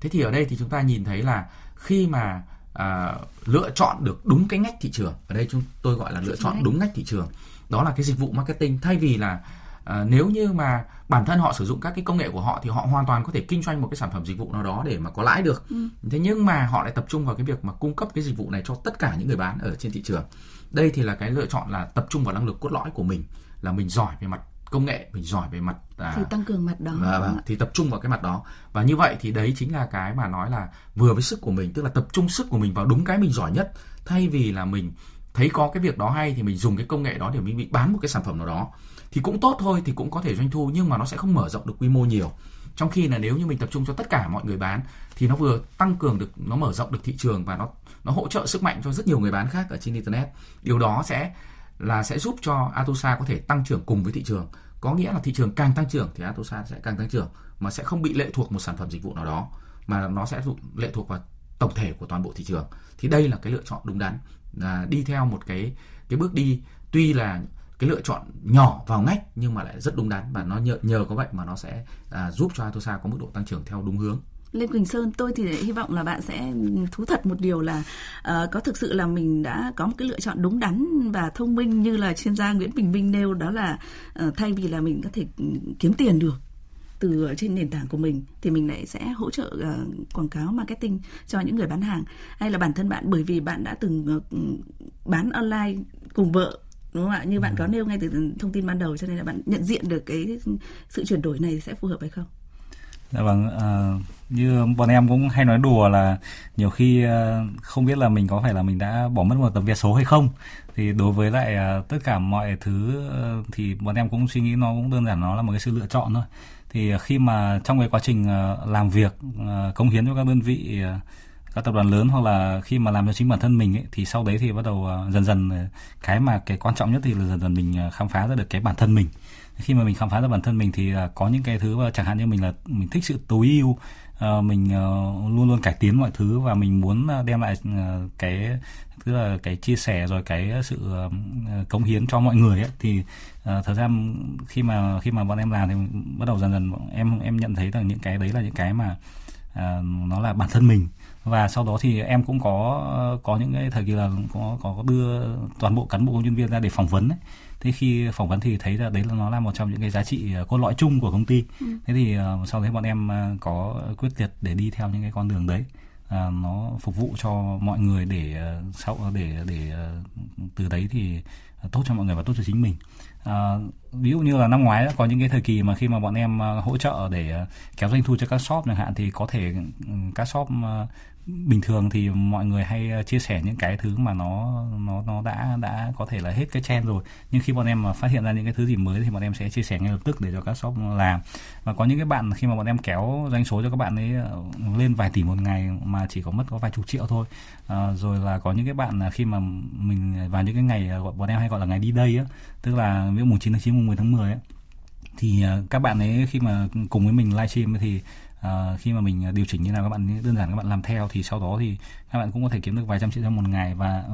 Thế thì ở đây thì chúng ta nhìn thấy là khi mà à, lựa chọn được đúng cái ngách thị trường, ở đây chúng tôi gọi là lựa chọn đúng ngách thị trường, đó là cái dịch vụ marketing. Thay vì là à, nếu như mà bản thân họ sử dụng các cái công nghệ của họ thì họ hoàn toàn có thể kinh doanh một cái sản phẩm dịch vụ nào đó để mà có lãi được. Ừ. Thế nhưng mà họ lại tập trung vào cái việc mà cung cấp cái dịch vụ này cho tất cả những người bán ở trên thị trường. Đây thì là cái lựa chọn là tập trung vào năng lực cốt lõi của mình, là mình giỏi về mặt công nghệ, mình giỏi về mặt à, thì tăng cường mặt đó, à, thì tập trung vào cái mặt đó. Và như vậy thì đấy chính là cái mà nói là vừa với sức của mình, tức là tập trung sức của mình vào đúng cái mình giỏi nhất, thay vì là mình thấy có cái việc đó hay thì mình dùng cái công nghệ đó để mình bán một cái sản phẩm nào đó thì cũng tốt thôi, thì cũng có thể doanh thu, nhưng mà nó sẽ không mở rộng được quy mô nhiều. Trong khi là nếu như mình tập trung cho tất cả mọi người bán thì nó vừa tăng cường được, nó mở rộng được thị trường và nó nó hỗ trợ sức mạnh cho rất nhiều người bán khác ở trên internet. Điều đó sẽ là sẽ giúp cho Atosa có thể tăng trưởng cùng với thị trường. Có nghĩa là thị trường càng tăng trưởng thì Atosa sẽ càng tăng trưởng, mà sẽ không bị lệ thuộc một sản phẩm dịch vụ nào đó, mà nó sẽ lệ thuộc vào tổng thể của toàn bộ thị trường. Thì đây là cái lựa chọn đúng đắn, là đi theo một cái cái bước đi tuy là cái lựa chọn nhỏ vào ngách nhưng mà lại rất đúng đắn, và nó nhờ, nhờ có vậy mà nó sẽ à, giúp cho Atosa có mức độ tăng trưởng theo đúng hướng. Lê Quỳnh Sơn, tôi thì hy vọng là bạn sẽ thú thật một điều là uh, có thực sự là mình đã có một cái lựa chọn đúng đắn và thông minh như là chuyên gia Nguyễn Bình Minh nêu, đó là uh, thay vì là mình có thể kiếm tiền được từ trên nền tảng của mình thì mình lại sẽ hỗ trợ uh, quảng cáo marketing cho những người bán hàng, hay là bản thân bạn bởi vì bạn đã từng uh, bán online cùng vợ, đúng không ạ? Như bạn có nêu ngay từ thông tin ban đầu, cho nên là bạn nhận diện được cái sự chuyển đổi này sẽ phù hợp hay không? Dạ vâng, à, như bọn em cũng hay nói đùa là nhiều khi à, không biết là mình có phải là mình đã bỏ mất một tấm vé số hay không. Thì đối với lại à, tất cả mọi thứ à, thì bọn em cũng suy nghĩ nó cũng đơn giản, nó là một cái sự lựa chọn thôi. Thì khi mà trong cái quá trình à, làm việc, à, cống hiến cho các đơn vị, à, các tập đoàn lớn, hoặc là khi mà làm cho chính bản thân mình ấy, thì sau đấy thì bắt đầu uh, dần dần uh, cái mà cái quan trọng nhất thì là dần dần mình uh, khám phá ra được cái bản thân mình. Khi mà mình khám phá ra bản thân mình thì uh, có những cái thứ mà chẳng hạn như mình là mình thích sự tối ưu, uh, mình uh, luôn luôn cải tiến mọi thứ, và mình muốn uh, đem lại uh, cái tức là cái chia sẻ rồi cái sự uh, cống hiến cho mọi người ấy. Thì uh, thật ra khi mà khi mà bọn em làm thì bắt đầu dần dần em em nhận thấy rằng những cái đấy là những cái mà uh, nó là bản thân mình. Và sau đó thì em cũng có có những cái thời kỳ là có có đưa toàn bộ cán bộ công nhân viên ra để phỏng vấn ấy. Thế khi phỏng vấn thì thấy là đấy là nó là một trong những cái giá trị cốt lõi chung của công ty. Ừ. Thế thì sau đấy bọn em có quyết liệt để đi theo những cái con đường đấy, à, nó phục vụ cho mọi người để sau để để từ đấy thì tốt cho mọi người và tốt cho chính mình. À, ví dụ như là năm ngoái đã có những cái thời kỳ mà khi mà bọn em hỗ trợ để kéo doanh thu cho các shop chẳng hạn, thì có thể các shop bình thường thì mọi người hay chia sẻ những cái thứ mà nó nó nó đã đã có thể là hết cái trend rồi, nhưng khi bọn em mà phát hiện ra những cái thứ gì mới thì bọn em sẽ chia sẻ ngay lập tức để cho các shop làm. Và có những cái bạn khi mà bọn em kéo doanh số cho các bạn ấy lên vài tỷ một ngày mà chỉ có mất có vài chục triệu thôi. À, rồi là có những cái bạn khi mà mình vào những cái ngày bọn em hay gọi là ngày D-Day á, tức là ví dụ mùng chín tháng chín, mùng mười tháng mười á, thì các bạn ấy khi mà cùng với mình livestream thì À, khi mà mình điều chỉnh như nào các bạn đơn giản các bạn làm theo, thì sau đó thì các bạn cũng có thể kiếm được vài trăm triệu trong một ngày. Và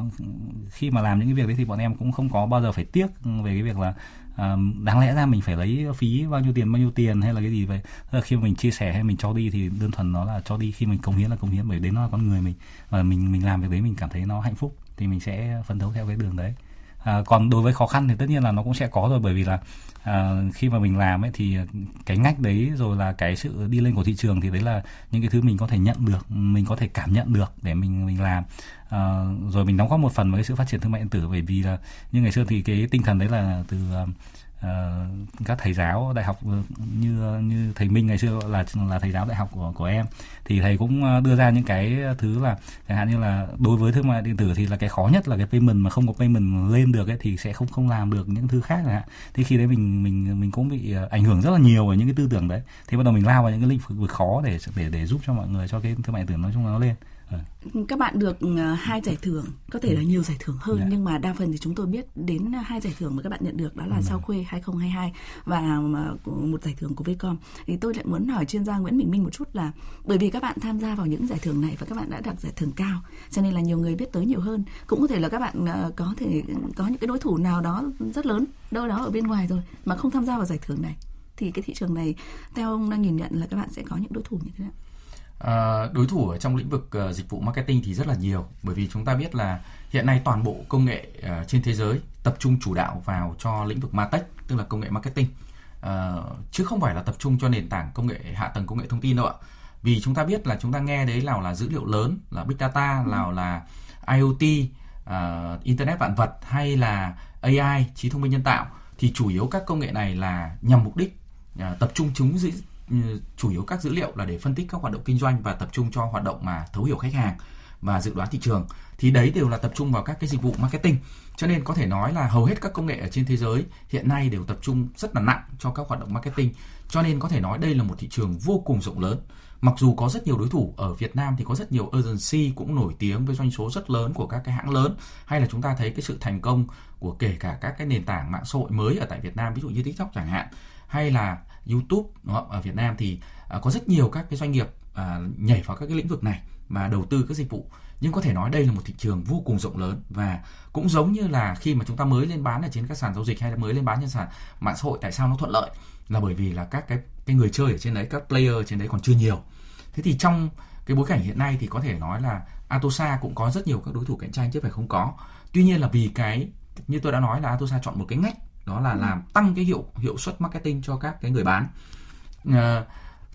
khi mà làm những cái việc đấy thì bọn em cũng không có bao giờ phải tiếc về cái việc là à, đáng lẽ ra mình phải lấy phí bao nhiêu tiền bao nhiêu tiền hay là cái gì vậy. Tức là khi mà mình chia sẻ hay mình cho đi thì đơn thuần nó là cho đi, khi mình cống hiến là cống hiến, bởi đến nó là con người mình và mình mình làm việc đấy mình cảm thấy nó hạnh phúc thì mình sẽ phấn đấu theo cái đường đấy. À, còn đối với khó khăn thì tất nhiên là nó cũng sẽ có rồi, bởi vì là à, khi mà mình làm ấy thì cái ngách đấy rồi là cái sự đi lên của thị trường thì đấy là những cái thứ mình có thể nhận được, mình có thể cảm nhận được để mình mình làm. À, rồi mình đóng góp một phần với cái sự phát triển thương mại điện tử, bởi vì là như ngày xưa thì cái tinh thần đấy là từ à, các thầy giáo đại học, như như thầy Minh ngày xưa là là thầy giáo đại học của của em, thì thầy cũng đưa ra những cái thứ là chẳng hạn như là đối với thương mại điện tử thì là cái khó nhất là cái payment, mà không có payment lên được ấy thì sẽ không không làm được những thứ khác nữa. Thì khi đấy mình mình mình cũng bị ảnh hưởng rất là nhiều bởi những cái tư tưởng đấy, thì bắt đầu mình lao vào những cái lĩnh vực khó để để để giúp cho mọi người, cho cái thương mại điện tử nói chung là nó lên. À. Các bạn được hai giải thưởng, có thể là nhiều giải thưởng hơn, yeah. nhưng mà đa phần thì chúng tôi biết đến hai giải thưởng mà các bạn nhận được, đó là yeah. Sao Khuê hai không hai hai và một giải thưởng của VEcom. Thì tôi lại muốn hỏi chuyên gia Nguyễn Bình Minh một chút là bởi vì các bạn tham gia vào những giải thưởng này và các bạn đã đạt giải thưởng cao, cho nên là nhiều người biết tới nhiều hơn. Cũng có thể là các bạn có thể có những cái đối thủ nào đó rất lớn đâu đó ở bên ngoài rồi mà không tham gia vào giải thưởng này, thì cái thị trường này theo ông đang nhìn nhận là các bạn sẽ có những đối thủ như thế nào? À, đối thủ ở trong lĩnh vực uh, dịch vụ marketing thì rất là nhiều, bởi vì chúng ta biết là hiện nay toàn bộ công nghệ uh, trên thế giới tập trung chủ đạo vào cho lĩnh vực martech, tức là công nghệ marketing, uh, chứ không phải là tập trung cho nền tảng công nghệ, hạ tầng công nghệ thông tin đâu ạ. Vì chúng ta biết là chúng ta nghe đấy nào là dữ liệu lớn, là big data, ừ. nào là IoT, uh, internet vạn vật, hay là A I, trí thông minh nhân tạo, thì chủ yếu các công nghệ này là nhằm mục đích uh, tập trung chúng dữ chủ yếu các dữ liệu là để phân tích các hoạt động kinh doanh và tập trung cho hoạt động mà thấu hiểu khách hàng. và dự đoán thị trường, thì đấy đều là tập trung vào các cái dịch vụ marketing. Cho nên có thể nói là hầu hết các công nghệ ở trên thế giới hiện nay đều tập trung rất là nặng cho các hoạt động marketing. Cho nên có thể nói đây là một thị trường vô cùng rộng lớn. Mặc dù có rất nhiều đối thủ ở Việt Nam thì có rất nhiều agency cũng nổi tiếng với doanh số rất lớn của các cái hãng lớn, hay là chúng ta thấy cái sự thành công của kể cả các cái nền tảng mạng xã hội mới ở tại Việt Nam, ví dụ như TikTok chẳng hạn, hay là YouTube ở Việt Nam, thì có rất nhiều các cái doanh nghiệp nhảy vào các cái lĩnh vực này mà đầu tư các dịch vụ. Nhưng có thể nói đây là một thị trường vô cùng rộng lớn, và cũng giống như là khi mà chúng ta mới lên bán ở trên các sàn giao dịch hay là mới lên bán trên sàn mạng xã hội, tại sao nó thuận lợi là bởi vì là các cái cái người chơi ở trên đấy, các player ở trên đấy còn chưa nhiều. Thế thì trong cái bối cảnh hiện nay thì có thể nói là Atosa cũng có rất nhiều các đối thủ cạnh tranh chứ phải không có. Tuy nhiên là vì cái như tôi đã nói là Atosa chọn một cái ngách, đó là làm tăng cái hiệu hiệu suất marketing cho các cái người bán. À,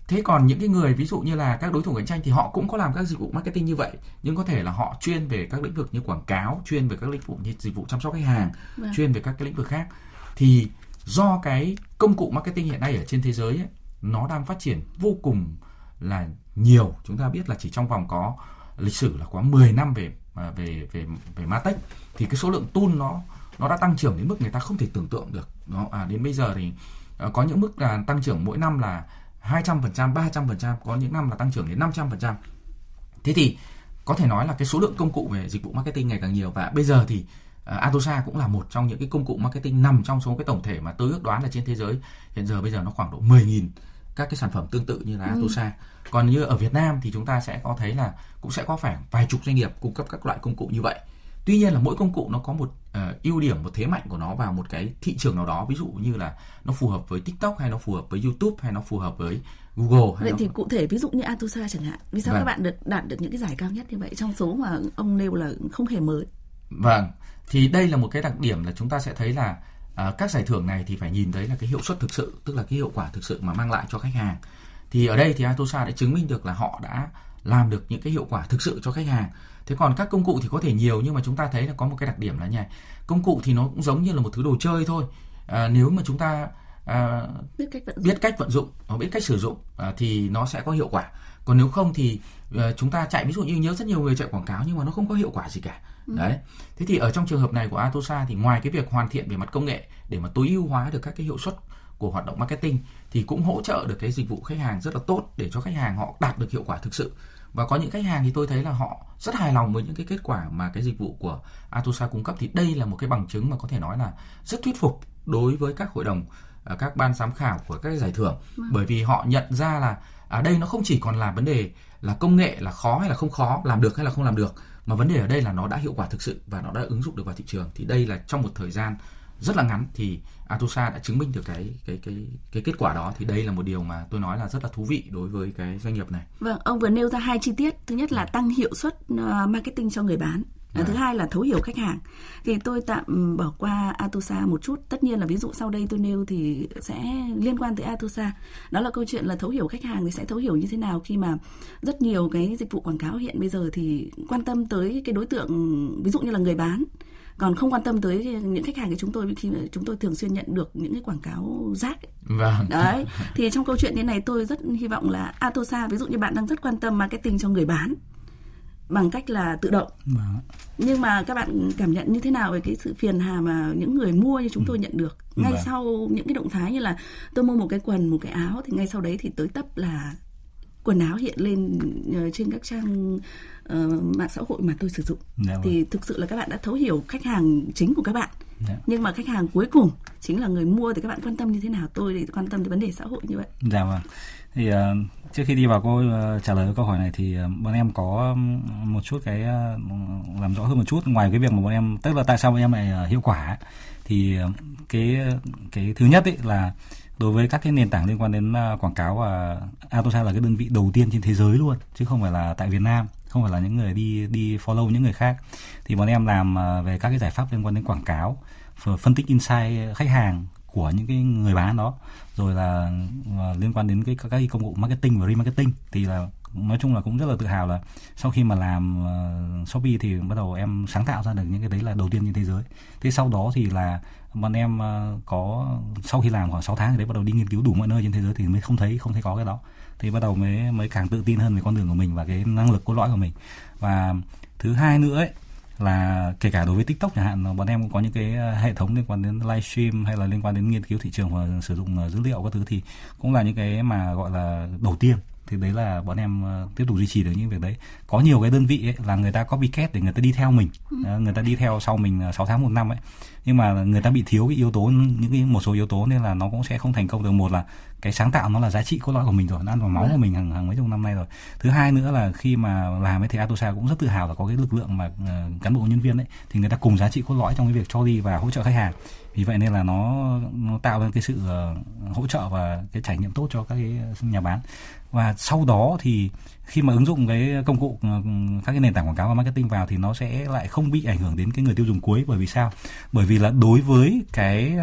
thế còn những cái người ví dụ như là các đối thủ cạnh tranh thì họ cũng có làm các dịch vụ marketing như vậy, nhưng có thể là họ chuyên về các lĩnh vực như quảng cáo, chuyên về các lĩnh vực như dịch vụ chăm sóc khách hàng, à. chuyên về các cái lĩnh vực khác. Thì do cái công cụ marketing hiện nay ở trên thế giới ấy, nó đang phát triển vô cùng là nhiều. Chúng ta biết là chỉ trong vòng có lịch sử là quá mười năm về về về về martech thì cái số lượng tool nó nó đã tăng trưởng đến mức người ta không thể tưởng tượng được. Nó à, đến bây giờ thì có những mức là tăng trưởng mỗi năm là hai trăm phần trăm, ba trăm phần trăm, có những năm là tăng trưởng đến năm trăm phần trăm. Thế thì có thể nói là cái số lượng công cụ về dịch vụ marketing ngày càng nhiều, và bây giờ thì Atosa cũng là một trong những cái công cụ marketing nằm trong số cái tổng thể mà tôi ước đoán là trên thế giới hiện giờ bây giờ nó khoảng độ mười nghìn các cái sản phẩm tương tự như là Atosa. Ừ. Còn như ở Việt Nam thì chúng ta sẽ có thấy là cũng sẽ có khoảng vài chục doanh nghiệp cung cấp các loại công cụ như vậy. Tuy nhiên là mỗi công cụ nó có một uh, ưu điểm, một thế mạnh của nó vào một cái thị trường nào đó. Ví dụ như là nó phù hợp với TikTok, hay nó phù hợp với YouTube, hay nó phù hợp với Google. Hay vậy nó... thì cụ thể ví dụ như Atosa chẳng hạn, vì sao vâng. các bạn được đạt được những cái giải cao nhất như vậy trong số mà ông nêu là không hề mới? Vâng, thì đây là một cái đặc điểm là chúng ta sẽ thấy là uh, các giải thưởng này thì phải nhìn thấy là cái hiệu suất thực sự, tức là cái hiệu quả thực sự mà mang lại cho khách hàng. Thì ở đây thì Atosa đã chứng minh được là họ đã làm được những cái hiệu quả thực sự cho khách hàng. Thế còn các công cụ thì có thể nhiều, nhưng mà chúng ta thấy là có một cái đặc điểm là như này. Công cụ thì nó cũng giống như là một thứ đồ chơi thôi. À, nếu mà chúng ta à, biết, cách biết cách vận dụng, biết cách sử dụng à, thì nó sẽ có hiệu quả. Còn nếu không thì à, chúng ta chạy, ví dụ như nhớ rất nhiều người chạy quảng cáo nhưng mà nó không có hiệu quả gì cả. Ừ. Đấy. Thế thì ở trong trường hợp này của Atosa thì ngoài cái việc hoàn thiện về mặt công nghệ để mà tối ưu hóa được các cái hiệu suất của hoạt động marketing, thì cũng hỗ trợ được cái dịch vụ khách hàng rất là tốt để cho khách hàng họ đạt được hiệu quả thực sự. Và có những khách hàng thì tôi thấy là họ rất hài lòng với những cái kết quả mà cái dịch vụ của Atosa cung cấp. Thì đây là một cái bằng chứng mà có thể nói là rất thuyết phục đối với các hội đồng, các ban giám khảo của các giải thưởng. Wow. Bởi vì họ nhận ra là ở đây nó không chỉ còn là vấn đề là công nghệ là khó hay là không khó, làm được hay là không làm được, mà vấn đề ở đây là nó đã hiệu quả thực sự và nó đã ứng dụng được vào thị trường. Thì đây là trong một thời gian rất là ngắn thì Atosa đã chứng minh được cái cái cái cái kết quả đó. Thì đây là một điều mà tôi nói là rất là thú vị đối với cái doanh nghiệp này. Vâng, ông vừa nêu ra hai chi tiết. Thứ nhất là tăng hiệu suất marketing cho người bán. À. Thứ hai là thấu hiểu khách hàng. Thì tôi tạm bỏ qua Atosa một chút. Tất nhiên là ví dụ sau đây tôi nêu thì sẽ liên quan tới Atosa. Đó là câu chuyện là thấu hiểu khách hàng thì sẽ thấu hiểu như thế nào, khi mà rất nhiều cái dịch vụ quảng cáo hiện bây giờ thì quan tâm tới cái đối tượng ví dụ như là người bán, còn không quan tâm tới những khách hàng của chúng tôi, khi chúng tôi thường xuyên nhận được những cái quảng cáo rác. Vâng. Đấy. Thì trong câu chuyện thế này tôi rất hy vọng là Atosa, ví dụ như bạn đang rất quan tâm marketing cho người bán bằng cách là tự động. Vâng. Nhưng mà các bạn cảm nhận như thế nào về cái sự phiền hà mà những người mua như chúng tôi nhận được? Ngay vâng. sau những cái động thái như là tôi mua một cái quần, một cái áo, thì ngay sau đấy thì tới tấp là quần áo hiện lên trên các trang uh, mạng xã hội mà tôi sử dụng. Dạ thì vâng. thực sự là các bạn đã thấu hiểu khách hàng chính của các bạn. Dạ. Nhưng mà khách hàng cuối cùng chính là người mua, thì các bạn quan tâm như thế nào? Tôi thì quan tâm đến vấn đề xã hội như vậy. Dạ vâng. Thì uh, trước khi đi vào câu uh, trả lời câu hỏi này thì uh, bọn em có một chút cái uh, làm rõ hơn một chút, ngoài cái việc mà bọn em, tức là tại sao bọn em lại uh, hiệu quả, thì uh, cái cái thứ nhất ấy là đối với các cái nền tảng liên quan đến uh, quảng cáo, và uh, Atosa là cái đơn vị đầu tiên trên thế giới luôn, chứ không phải là tại Việt Nam, không phải là những người đi đi follow những người khác. Thì bọn em làm uh, về các cái giải pháp liên quan đến quảng cáo, phân tích insight khách hàng của những cái người bán đó, rồi là uh, liên quan đến cái các cái công cụ marketing và remarketing. Thì là nói chung là cũng rất là tự hào là sau khi mà làm uh, Shopee thì bắt đầu em sáng tạo ra được những cái đấy là đầu tiên trên thế giới. Thế sau đó thì là bọn em có sau khi làm khoảng sáu tháng thì đấy bắt đầu đi nghiên cứu đủ mọi nơi trên thế giới thì mới không thấy không thấy có cái đó, thì bắt đầu mới mới càng tự tin hơn về con đường của mình và cái năng lực cốt lõi của mình. Và thứ hai nữa ấy, là kể cả đối với TikTok chẳng hạn, bọn em cũng có những cái hệ thống liên quan đến livestream hay là liên quan đến nghiên cứu thị trường và sử dụng dữ liệu các thứ, thì cũng là những cái mà gọi là đầu tiên. Thì đấy là bọn em tiếp tục duy trì được những việc đấy. Có nhiều cái đơn vị ấy, là người ta copycat để người ta đi theo mình, người ta đi theo sau mình sáu tháng một năm ấy, nhưng mà người ta bị thiếu cái yếu tố, những cái một số yếu tố, nên là nó cũng sẽ không thành công được. Một là cái sáng tạo nó là giá trị cốt lõi của mình rồi, nó ăn vào máu của mình hàng, hàng mấy chục năm nay rồi. Thứ hai nữa là khi mà làm ấy thì Atosa cũng rất tự hào là có cái lực lượng mà uh, cán bộ nhân viên ấy thì người ta cùng giá trị cốt lõi trong cái việc cho đi và hỗ trợ khách hàng. Vì vậy nên là nó, nó tạo ra cái sự uh, hỗ trợ và cái trải nghiệm tốt cho các cái nhà bán. Và sau đó thì khi mà ứng dụng cái công cụ các cái nền tảng quảng cáo và marketing vào thì nó sẽ lại không bị ảnh hưởng đến cái người tiêu dùng cuối. Bởi vì sao? Bởi vì là đối với cái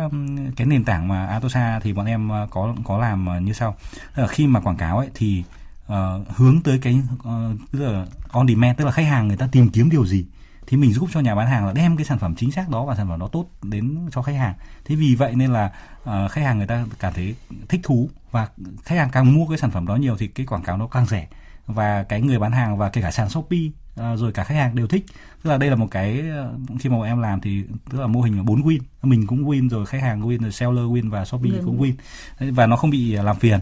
cái nền tảng mà Atosa thì bọn em có có làm như sau. Tức là khi mà quảng cáo ấy thì uh, hướng tới cái uh, tức là on demand, tức là khách hàng người ta tìm kiếm điều gì thì mình giúp cho nhà bán hàng là đem cái sản phẩm chính xác đó và sản phẩm đó tốt đến cho khách hàng. Thế vì vậy nên là uh, khách hàng người ta cảm thấy thích thú, và khách hàng càng mua cái sản phẩm đó nhiều thì cái quảng cáo nó càng rẻ, và cái người bán hàng và kể cả sàn Shopee uh, rồi cả khách hàng đều thích. Tức là đây là một cái uh, khi mà bọn em làm thì tức là mô hình là bốn win, mình cũng win rồi, khách hàng win rồi, seller win và Shopee Đúng. cũng win, và nó không bị làm phiền.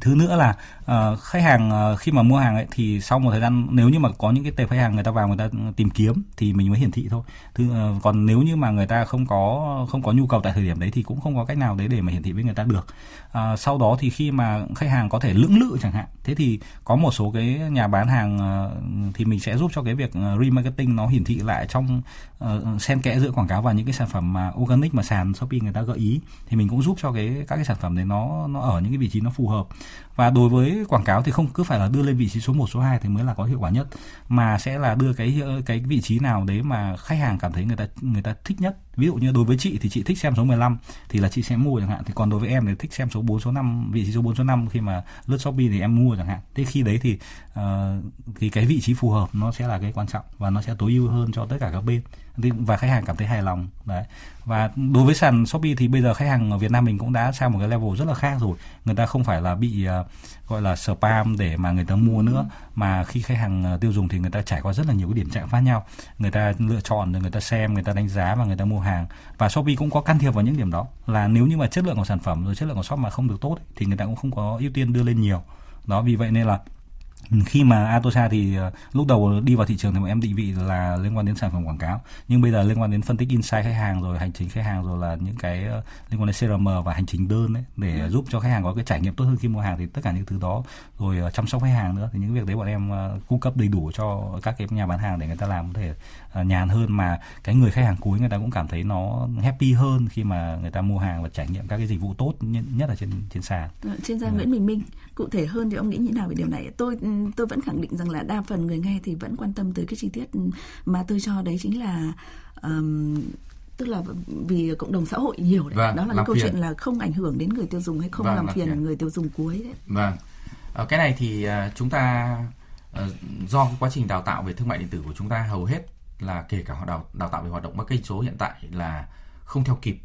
Thứ nữa là uh, khách hàng uh, khi mà mua hàng ấy thì sau một thời gian, nếu như mà có những cái tệp khách hàng người ta vào người ta tìm kiếm thì mình mới hiển thị thôi. Thứ, uh, còn nếu như mà người ta không có không có nhu cầu tại thời điểm đấy thì cũng không có cách nào đấy để mà hiển thị với người ta được. Uh, sau đó thì khi mà khách hàng có thể lưỡng lự chẳng hạn, thế thì có một số cái nhà bán hàng uh, thì mình sẽ giúp cho cái việc remarketing nó hiển thị lại trong uh, xen kẽ giữa quảng cáo và những cái sản phẩm mà organic mà sàn Shopee người ta gợi ý, thì mình cũng giúp cho cái các cái sản phẩm đấy nó nó ở những cái vị trí nó phù hợp. Và đối với quảng cáo thì không cứ phải là đưa lên vị trí số một, số hai thì mới là có hiệu quả nhất, mà sẽ là đưa cái cái vị trí nào đấy mà khách hàng cảm thấy người ta người ta thích nhất. Ví dụ như đối với chị thì chị thích xem số mười lăm thì là chị sẽ mua chẳng hạn, thì còn đối với em thì thích xem số bốn, số năm, vị trí số bốn, số năm khi mà lướt Shopee thì em mua chẳng hạn. Thế khi đấy thì uh, thì cái vị trí phù hợp nó sẽ là cái quan trọng và nó sẽ tối ưu hơn cho tất cả các bên, và khách hàng cảm thấy hài lòng đấy. Và đối với sàn Shopee thì bây giờ khách hàng ở Việt Nam mình cũng đã sang một cái level rất là khác rồi, người ta không phải là bị uh, gọi là spam để mà người ta mua nữa, mà khi khách hàng uh, tiêu dùng thì người ta trải qua rất là nhiều cái điểm chạm khác nhau, người ta lựa chọn rồi người ta xem, người ta đánh giá và người ta mua hàng. Và Shopee cũng có can thiệp vào những điểm đó, là nếu như mà chất lượng của sản phẩm rồi chất lượng của shop mà không được tốt ấy, thì người ta cũng không có ưu tiên đưa lên nhiều đó. Vì vậy nên là khi mà Atosa thì lúc đầu đi vào thị trường thì bọn em định vị là liên quan đến sản phẩm quảng cáo, nhưng bây giờ liên quan đến phân tích insight khách hàng rồi hành trình khách hàng, rồi là những cái liên quan đến xê rờ em và hành trình đơn ấy, để ừ. giúp cho khách hàng có cái trải nghiệm tốt hơn khi mua hàng, thì tất cả những thứ đó rồi chăm sóc khách hàng nữa, thì những việc đấy bọn em cung cấp đầy đủ cho các cái nhà bán hàng để người ta làm có thể nhàn hơn, mà cái người khách hàng cuối người ta cũng cảm thấy nó happy hơn khi mà người ta mua hàng và trải nghiệm các cái dịch vụ tốt nhất là trên trên sàn. Chuyên gia Nguyễn Bình Minh cụ thể hơn thì ông nghĩ như nào về điều này? Tôi tôi vẫn khẳng định rằng là đa phần người nghe thì vẫn quan tâm tới cái chi tiết mà tôi cho đấy chính là um, tức là vì cộng đồng xã hội nhiều đấy, vâng, đó là cái câu phiền. chuyện là không ảnh hưởng đến người tiêu dùng hay không vâng, làm, làm phiền, phiền người tiêu dùng cuối đấy. Vâng, à, cái này thì chúng ta do cái quá trình đào tạo về thương mại điện tử của chúng ta hầu hết là kể cả đào đào tạo về hoạt động marketing số hiện tại là không theo kịp,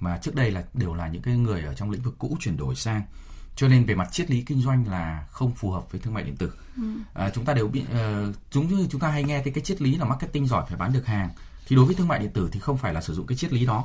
mà trước đây là đều là những cái người ở trong lĩnh vực cũ chuyển đổi sang. Cho nên về mặt triết lý kinh doanh là không phù hợp với thương mại điện tử. Ừ. À, chúng ta đều bị uh, chúng chúng ta hay nghe thấy cái triết lý là marketing giỏi phải bán được hàng. Thì đối với thương mại điện tử thì không phải là sử dụng cái triết lý đó.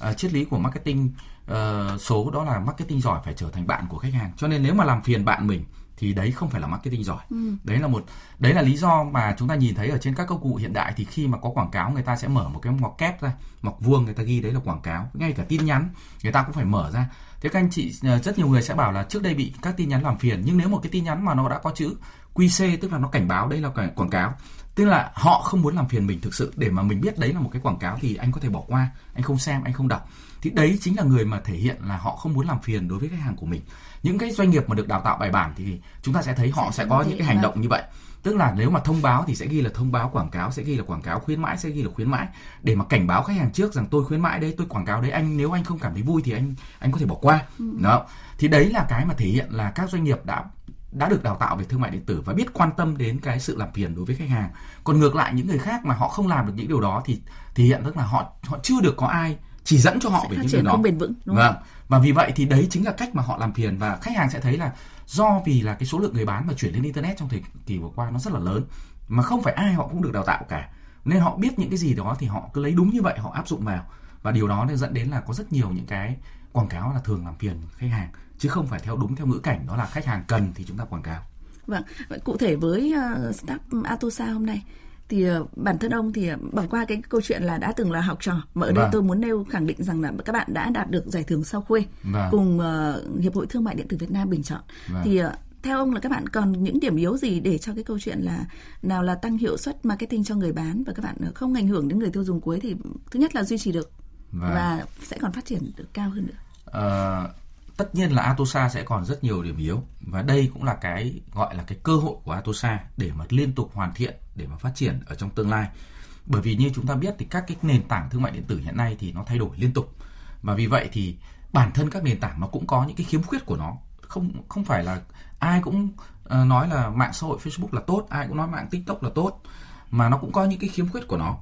À, triết lý của marketing uh, số đó là marketing giỏi phải trở thành bạn của khách hàng. Cho nên nếu mà làm phiền bạn mình thì đấy không phải là marketing giỏi. Ừ. Đấy là một đấy là lý do mà chúng ta nhìn thấy ở trên các công cụ hiện đại, thì khi mà có quảng cáo người ta sẽ mở một cái ngoặc kép ra, ngoặc vuông người ta ghi đấy là quảng cáo. Ngay cả tin nhắn người ta cũng phải mở ra. Thế các anh chị, rất nhiều người sẽ bảo là trước đây bị các tin nhắn làm phiền, nhưng nếu một cái tin nhắn mà nó đã có chữ quy xê, tức là nó cảnh báo đây là quảng cáo, tức là họ không muốn làm phiền mình thực sự để mà mình biết đấy là một cái quảng cáo, thì anh có thể bỏ qua, anh không xem, anh không đọc. Thì đấy chính là người mà thể hiện là họ không muốn làm phiền đối với khách hàng của mình. Những cái doanh nghiệp mà được đào tạo bài bản thì chúng ta sẽ thấy họ sẽ có những cái hành động như vậy. Tức là nếu mà thông báo thì sẽ ghi là thông báo, quảng cáo sẽ ghi là quảng cáo, khuyến mãi sẽ ghi là khuyến mãi, để mà cảnh báo khách hàng trước rằng tôi khuyến mãi đấy, tôi quảng cáo đấy, anh nếu anh không cảm thấy vui thì anh anh có thể bỏ qua. Đó. Thì đấy là cái mà thể hiện là các doanh nghiệp đã đã được đào tạo về thương mại điện tử và biết quan tâm đến cái sự làm phiền đối với khách hàng. Còn ngược lại những người khác mà họ không làm được những điều đó thì thể hiện tức là họ họ chưa được có ai chỉ dẫn cho họ sẽ về những điều đó. Không bền vững, đúng không? Và vì vậy thì đấy chính là cách mà họ làm phiền, và khách hàng sẽ thấy là do vì là cái số lượng người bán mà chuyển lên internet trong thời kỳ vừa qua nó rất là lớn, mà không phải ai họ cũng được đào tạo cả, nên họ biết những cái gì đó thì họ cứ lấy đúng như vậy họ áp dụng vào, và điều đó nên dẫn đến là có rất nhiều những cái quảng cáo là thường làm phiền khách hàng, chứ không phải theo đúng theo ngữ cảnh đó là khách hàng cần thì chúng ta quảng cáo. Vâng, vậy cụ thể với uh, startup Atosa hôm nay thì bản thân ông thì bỏ qua cái câu chuyện là đã từng là học trò, mà ở đây tôi muốn nêu khẳng định rằng là các bạn đã đạt được giải thưởng Sao Khuê cùng uh, Hiệp hội Thương mại điện tử Việt Nam bình chọn. Thì uh, theo ông là các bạn còn những điểm yếu gì để cho cái câu chuyện là nào là tăng hiệu suất marketing cho người bán và các bạn không ảnh hưởng đến người tiêu dùng cuối, thì thứ nhất là duy trì được và, và sẽ còn phát triển được cao hơn nữa? Uh, tất nhiên là Atosa sẽ còn rất nhiều điểm yếu, và đây cũng là cái gọi là cái cơ hội của Atosa để mà liên tục hoàn thiện, để mà phát triển ở trong tương lai. Bởi vì như chúng ta biết thì các cái nền tảng thương mại điện tử hiện nay thì nó thay đổi liên tục, và vì vậy thì bản thân các nền tảng nó cũng có những cái khiếm khuyết của nó. Không không phải là ai cũng nói là mạng xã hội Facebook là tốt, ai cũng nói mạng TikTok là tốt, mà nó cũng có những cái khiếm khuyết của nó.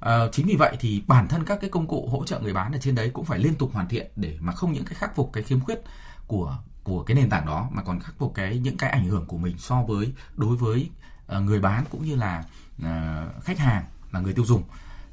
À, chính vì vậy thì bản thân các cái công cụ hỗ trợ người bán ở trên đấy cũng phải liên tục hoàn thiện để mà không những cái khắc phục cái khiếm khuyết của của cái nền tảng đó, mà còn khắc phục cái những cái ảnh hưởng của mình so với đối với uh, người bán cũng như là uh, khách hàng là người tiêu dùng.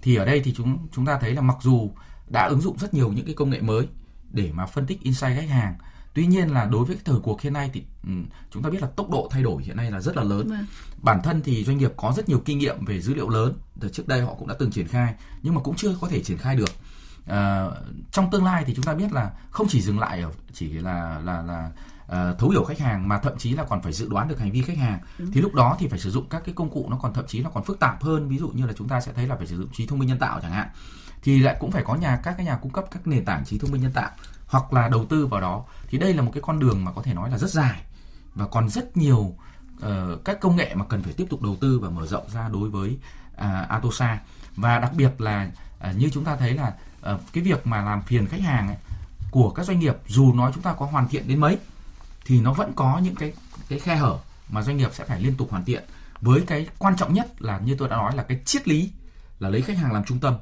Thì ở đây thì chúng chúng ta thấy là mặc dù đã ứng dụng rất nhiều những cái công nghệ mới để mà phân tích insight khách hàng, tuy nhiên là đối với cái thời cuộc hiện nay thì um, chúng ta biết là tốc độ thay đổi hiện nay là rất là lớn. Mà. Bản thân thì doanh nghiệp có rất nhiều kinh nghiệm về dữ liệu lớn. Từ trước đây họ cũng đã từng triển khai, nhưng mà cũng chưa có thể triển khai được. À, trong tương lai thì chúng ta biết là không chỉ dừng lại ở chỉ là là là uh, thấu hiểu khách hàng, mà thậm chí là còn phải dự đoán được hành vi khách hàng. Đúng. Thì lúc đó thì phải sử dụng các cái công cụ nó còn thậm chí nó còn phức tạp hơn. Ví dụ như là chúng ta sẽ thấy là phải sử dụng trí thông minh nhân tạo chẳng hạn. Thì lại cũng phải có nhà các cái nhà cung cấp các nền tảng trí thông minh nhân tạo, hoặc là đầu tư vào đó. Thì đây là một cái con đường mà có thể nói là rất dài, và còn rất nhiều uh, các công nghệ mà cần phải tiếp tục đầu tư và mở rộng ra đối với uh, Atosa. Và đặc biệt là uh, như chúng ta thấy là uh, cái việc mà làm phiền khách hàng ấy, của các doanh nghiệp, dù nói chúng ta có hoàn thiện đến mấy thì nó vẫn có những cái, cái khe hở mà doanh nghiệp sẽ phải liên tục hoàn thiện, với cái quan trọng nhất là như tôi đã nói là cái triết lý là lấy khách hàng làm trung tâm.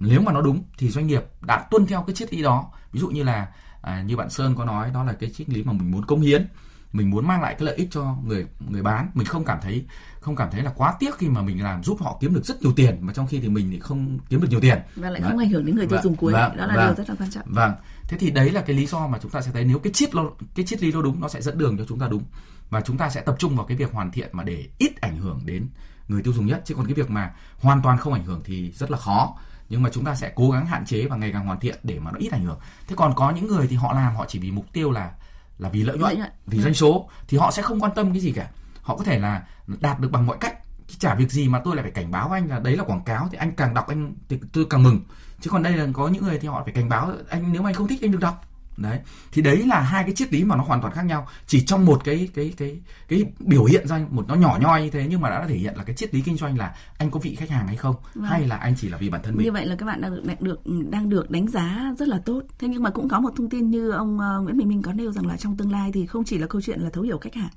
Nếu mà nó đúng thì doanh nghiệp đã tuân theo cái triết lý đó. Ví dụ như là à, như bạn Sơn có nói, đó là cái triết lý mà mình muốn cống hiến, mình muốn mang lại cái lợi ích cho người người bán, mình không cảm thấy không cảm thấy là quá tiếc khi mà mình làm giúp họ kiếm được rất nhiều tiền, mà trong khi thì mình thì không kiếm được nhiều tiền, và lại đấy. Không ảnh hưởng đến người tiêu dùng cuối, và, đó là và, điều rất là quan trọng. Vâng, thế thì đấy là cái lý do mà chúng ta sẽ thấy nếu cái triết cái triết lý đó đúng, nó sẽ dẫn đường cho chúng ta đúng, và chúng ta sẽ tập trung vào cái việc hoàn thiện mà để ít ảnh hưởng đến người tiêu dùng nhất. Chứ còn cái việc mà hoàn toàn không ảnh hưởng thì rất là khó, nhưng mà chúng ta sẽ cố gắng hạn chế và ngày càng hoàn thiện để mà nó ít ảnh hưởng. Thế còn có những người thì họ làm họ chỉ vì mục tiêu là là vì lợi nhuận, vì ừ. doanh số, thì họ sẽ không quan tâm cái gì cả. Họ có thể là đạt được bằng mọi cách, chả việc gì mà tôi lại phải cảnh báo anh là đấy là quảng cáo, thì anh càng đọc anh thì tôi càng mừng. Chứ còn đây là có những người thì họ phải cảnh báo anh, nếu mà anh không thích anh được đọc. Đấy. Thì đấy là hai cái triết lý mà nó hoàn toàn khác nhau, chỉ trong một cái cái cái cái biểu hiện ra một nó nhỏ nhoi như thế, nhưng mà đã thể hiện là cái triết lý kinh doanh là anh có vị khách hàng hay không, vâng. hay là anh chỉ là vì bản thân mình. Như vậy là các bạn đang được, được đang được đánh giá rất là tốt. Thế nhưng mà cũng có một thông tin như ông Nguyễn Bình Minh có nêu rằng là trong tương lai thì không chỉ là câu chuyện là thấu hiểu khách hàng,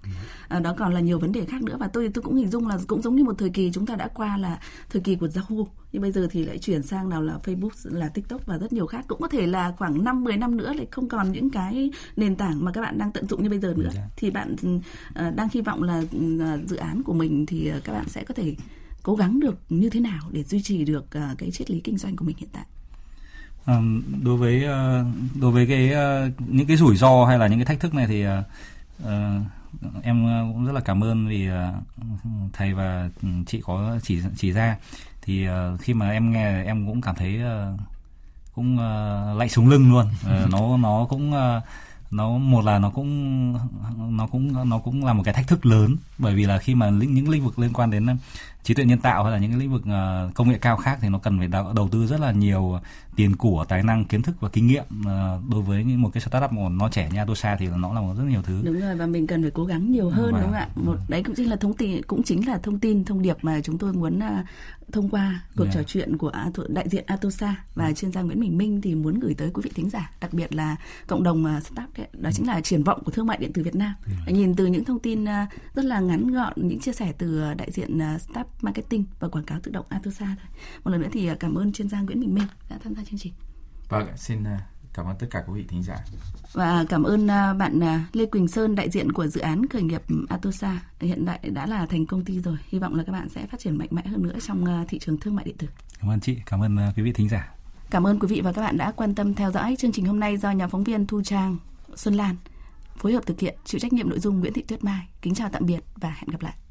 à, đó còn là nhiều vấn đề khác nữa. Và tôi tôi cũng hình dung là cũng giống như một thời kỳ chúng ta đã qua là thời kỳ của Yahoo, nhưng bây giờ thì lại chuyển sang nào là Facebook, là TikTok và rất nhiều khác. Cũng có thể là khoảng năm mười năm nữa lại không còn những cái nền tảng mà các bạn đang tận dụng như bây giờ nữa. Yeah. Thì bạn uh, đang hy vọng là uh, dự án của mình thì uh, các bạn sẽ có thể cố gắng được như thế nào để duy trì được uh, cái triết lý kinh doanh của mình hiện tại? À, đối với uh, đối với cái uh, những cái rủi ro hay là những cái thách thức này thì uh, uh, em cũng rất là cảm ơn vì uh, thầy và chị có chỉ chỉ ra. Thì uh, khi mà em nghe em cũng cảm thấy uh, cũng uh, lạnh sống lưng luôn. Uh, nó nó cũng uh, nó một là nó cũng nó cũng nó cũng là một cái thách thức lớn, bởi vì là khi mà những lĩnh vực liên quan đến trí tuệ nhân tạo hay là những cái lĩnh vực uh, công nghệ cao khác thì nó cần phải đầu tư rất là nhiều tiền của, tài năng, kiến thức và kinh nghiệm. Uh, đối với một cái startup mà nó trẻ như Atosa thì nó là một rất nhiều thứ. Đúng rồi, và mình cần phải cố gắng nhiều hơn, và, đúng không ạ? Một đấy cũng chính là thông tin cũng chính là thông tin thông điệp mà chúng tôi muốn uh, thông qua cuộc yeah. trò chuyện của đại diện Atosa và chuyên gia Nguyễn Bình Minh thì muốn gửi tới quý vị thính giả, đặc biệt là cộng đồng startup đấy, đó chính là triển vọng của thương mại điện tử Việt Nam. Yeah. Nhìn từ những thông tin rất là ngắn gọn, những chia sẻ từ đại diện startup marketing và quảng cáo tự động Atosa thôi. Một lần nữa thì cảm ơn chuyên gia Nguyễn Bình Minh đã tham gia chương trình. Vâng, xin cảm ơn tất cả quý vị thính giả. Và cảm ơn bạn Lê Quỳnh Sơn, đại diện của dự án khởi nghiệp Atosa, hiện tại đã là thành công ty rồi. Hy vọng là các bạn sẽ phát triển mạnh mẽ hơn nữa trong thị trường thương mại điện tử. Cảm ơn chị, cảm ơn quý vị thính giả. Cảm ơn quý vị và các bạn đã quan tâm theo dõi chương trình hôm nay do nhóm phóng viên Thu Trang, Xuân Lan phối hợp thực hiện, chịu trách nhiệm nội dung Nguyễn Thị Tuyết Mai. Kính chào tạm biệt và hẹn gặp lại.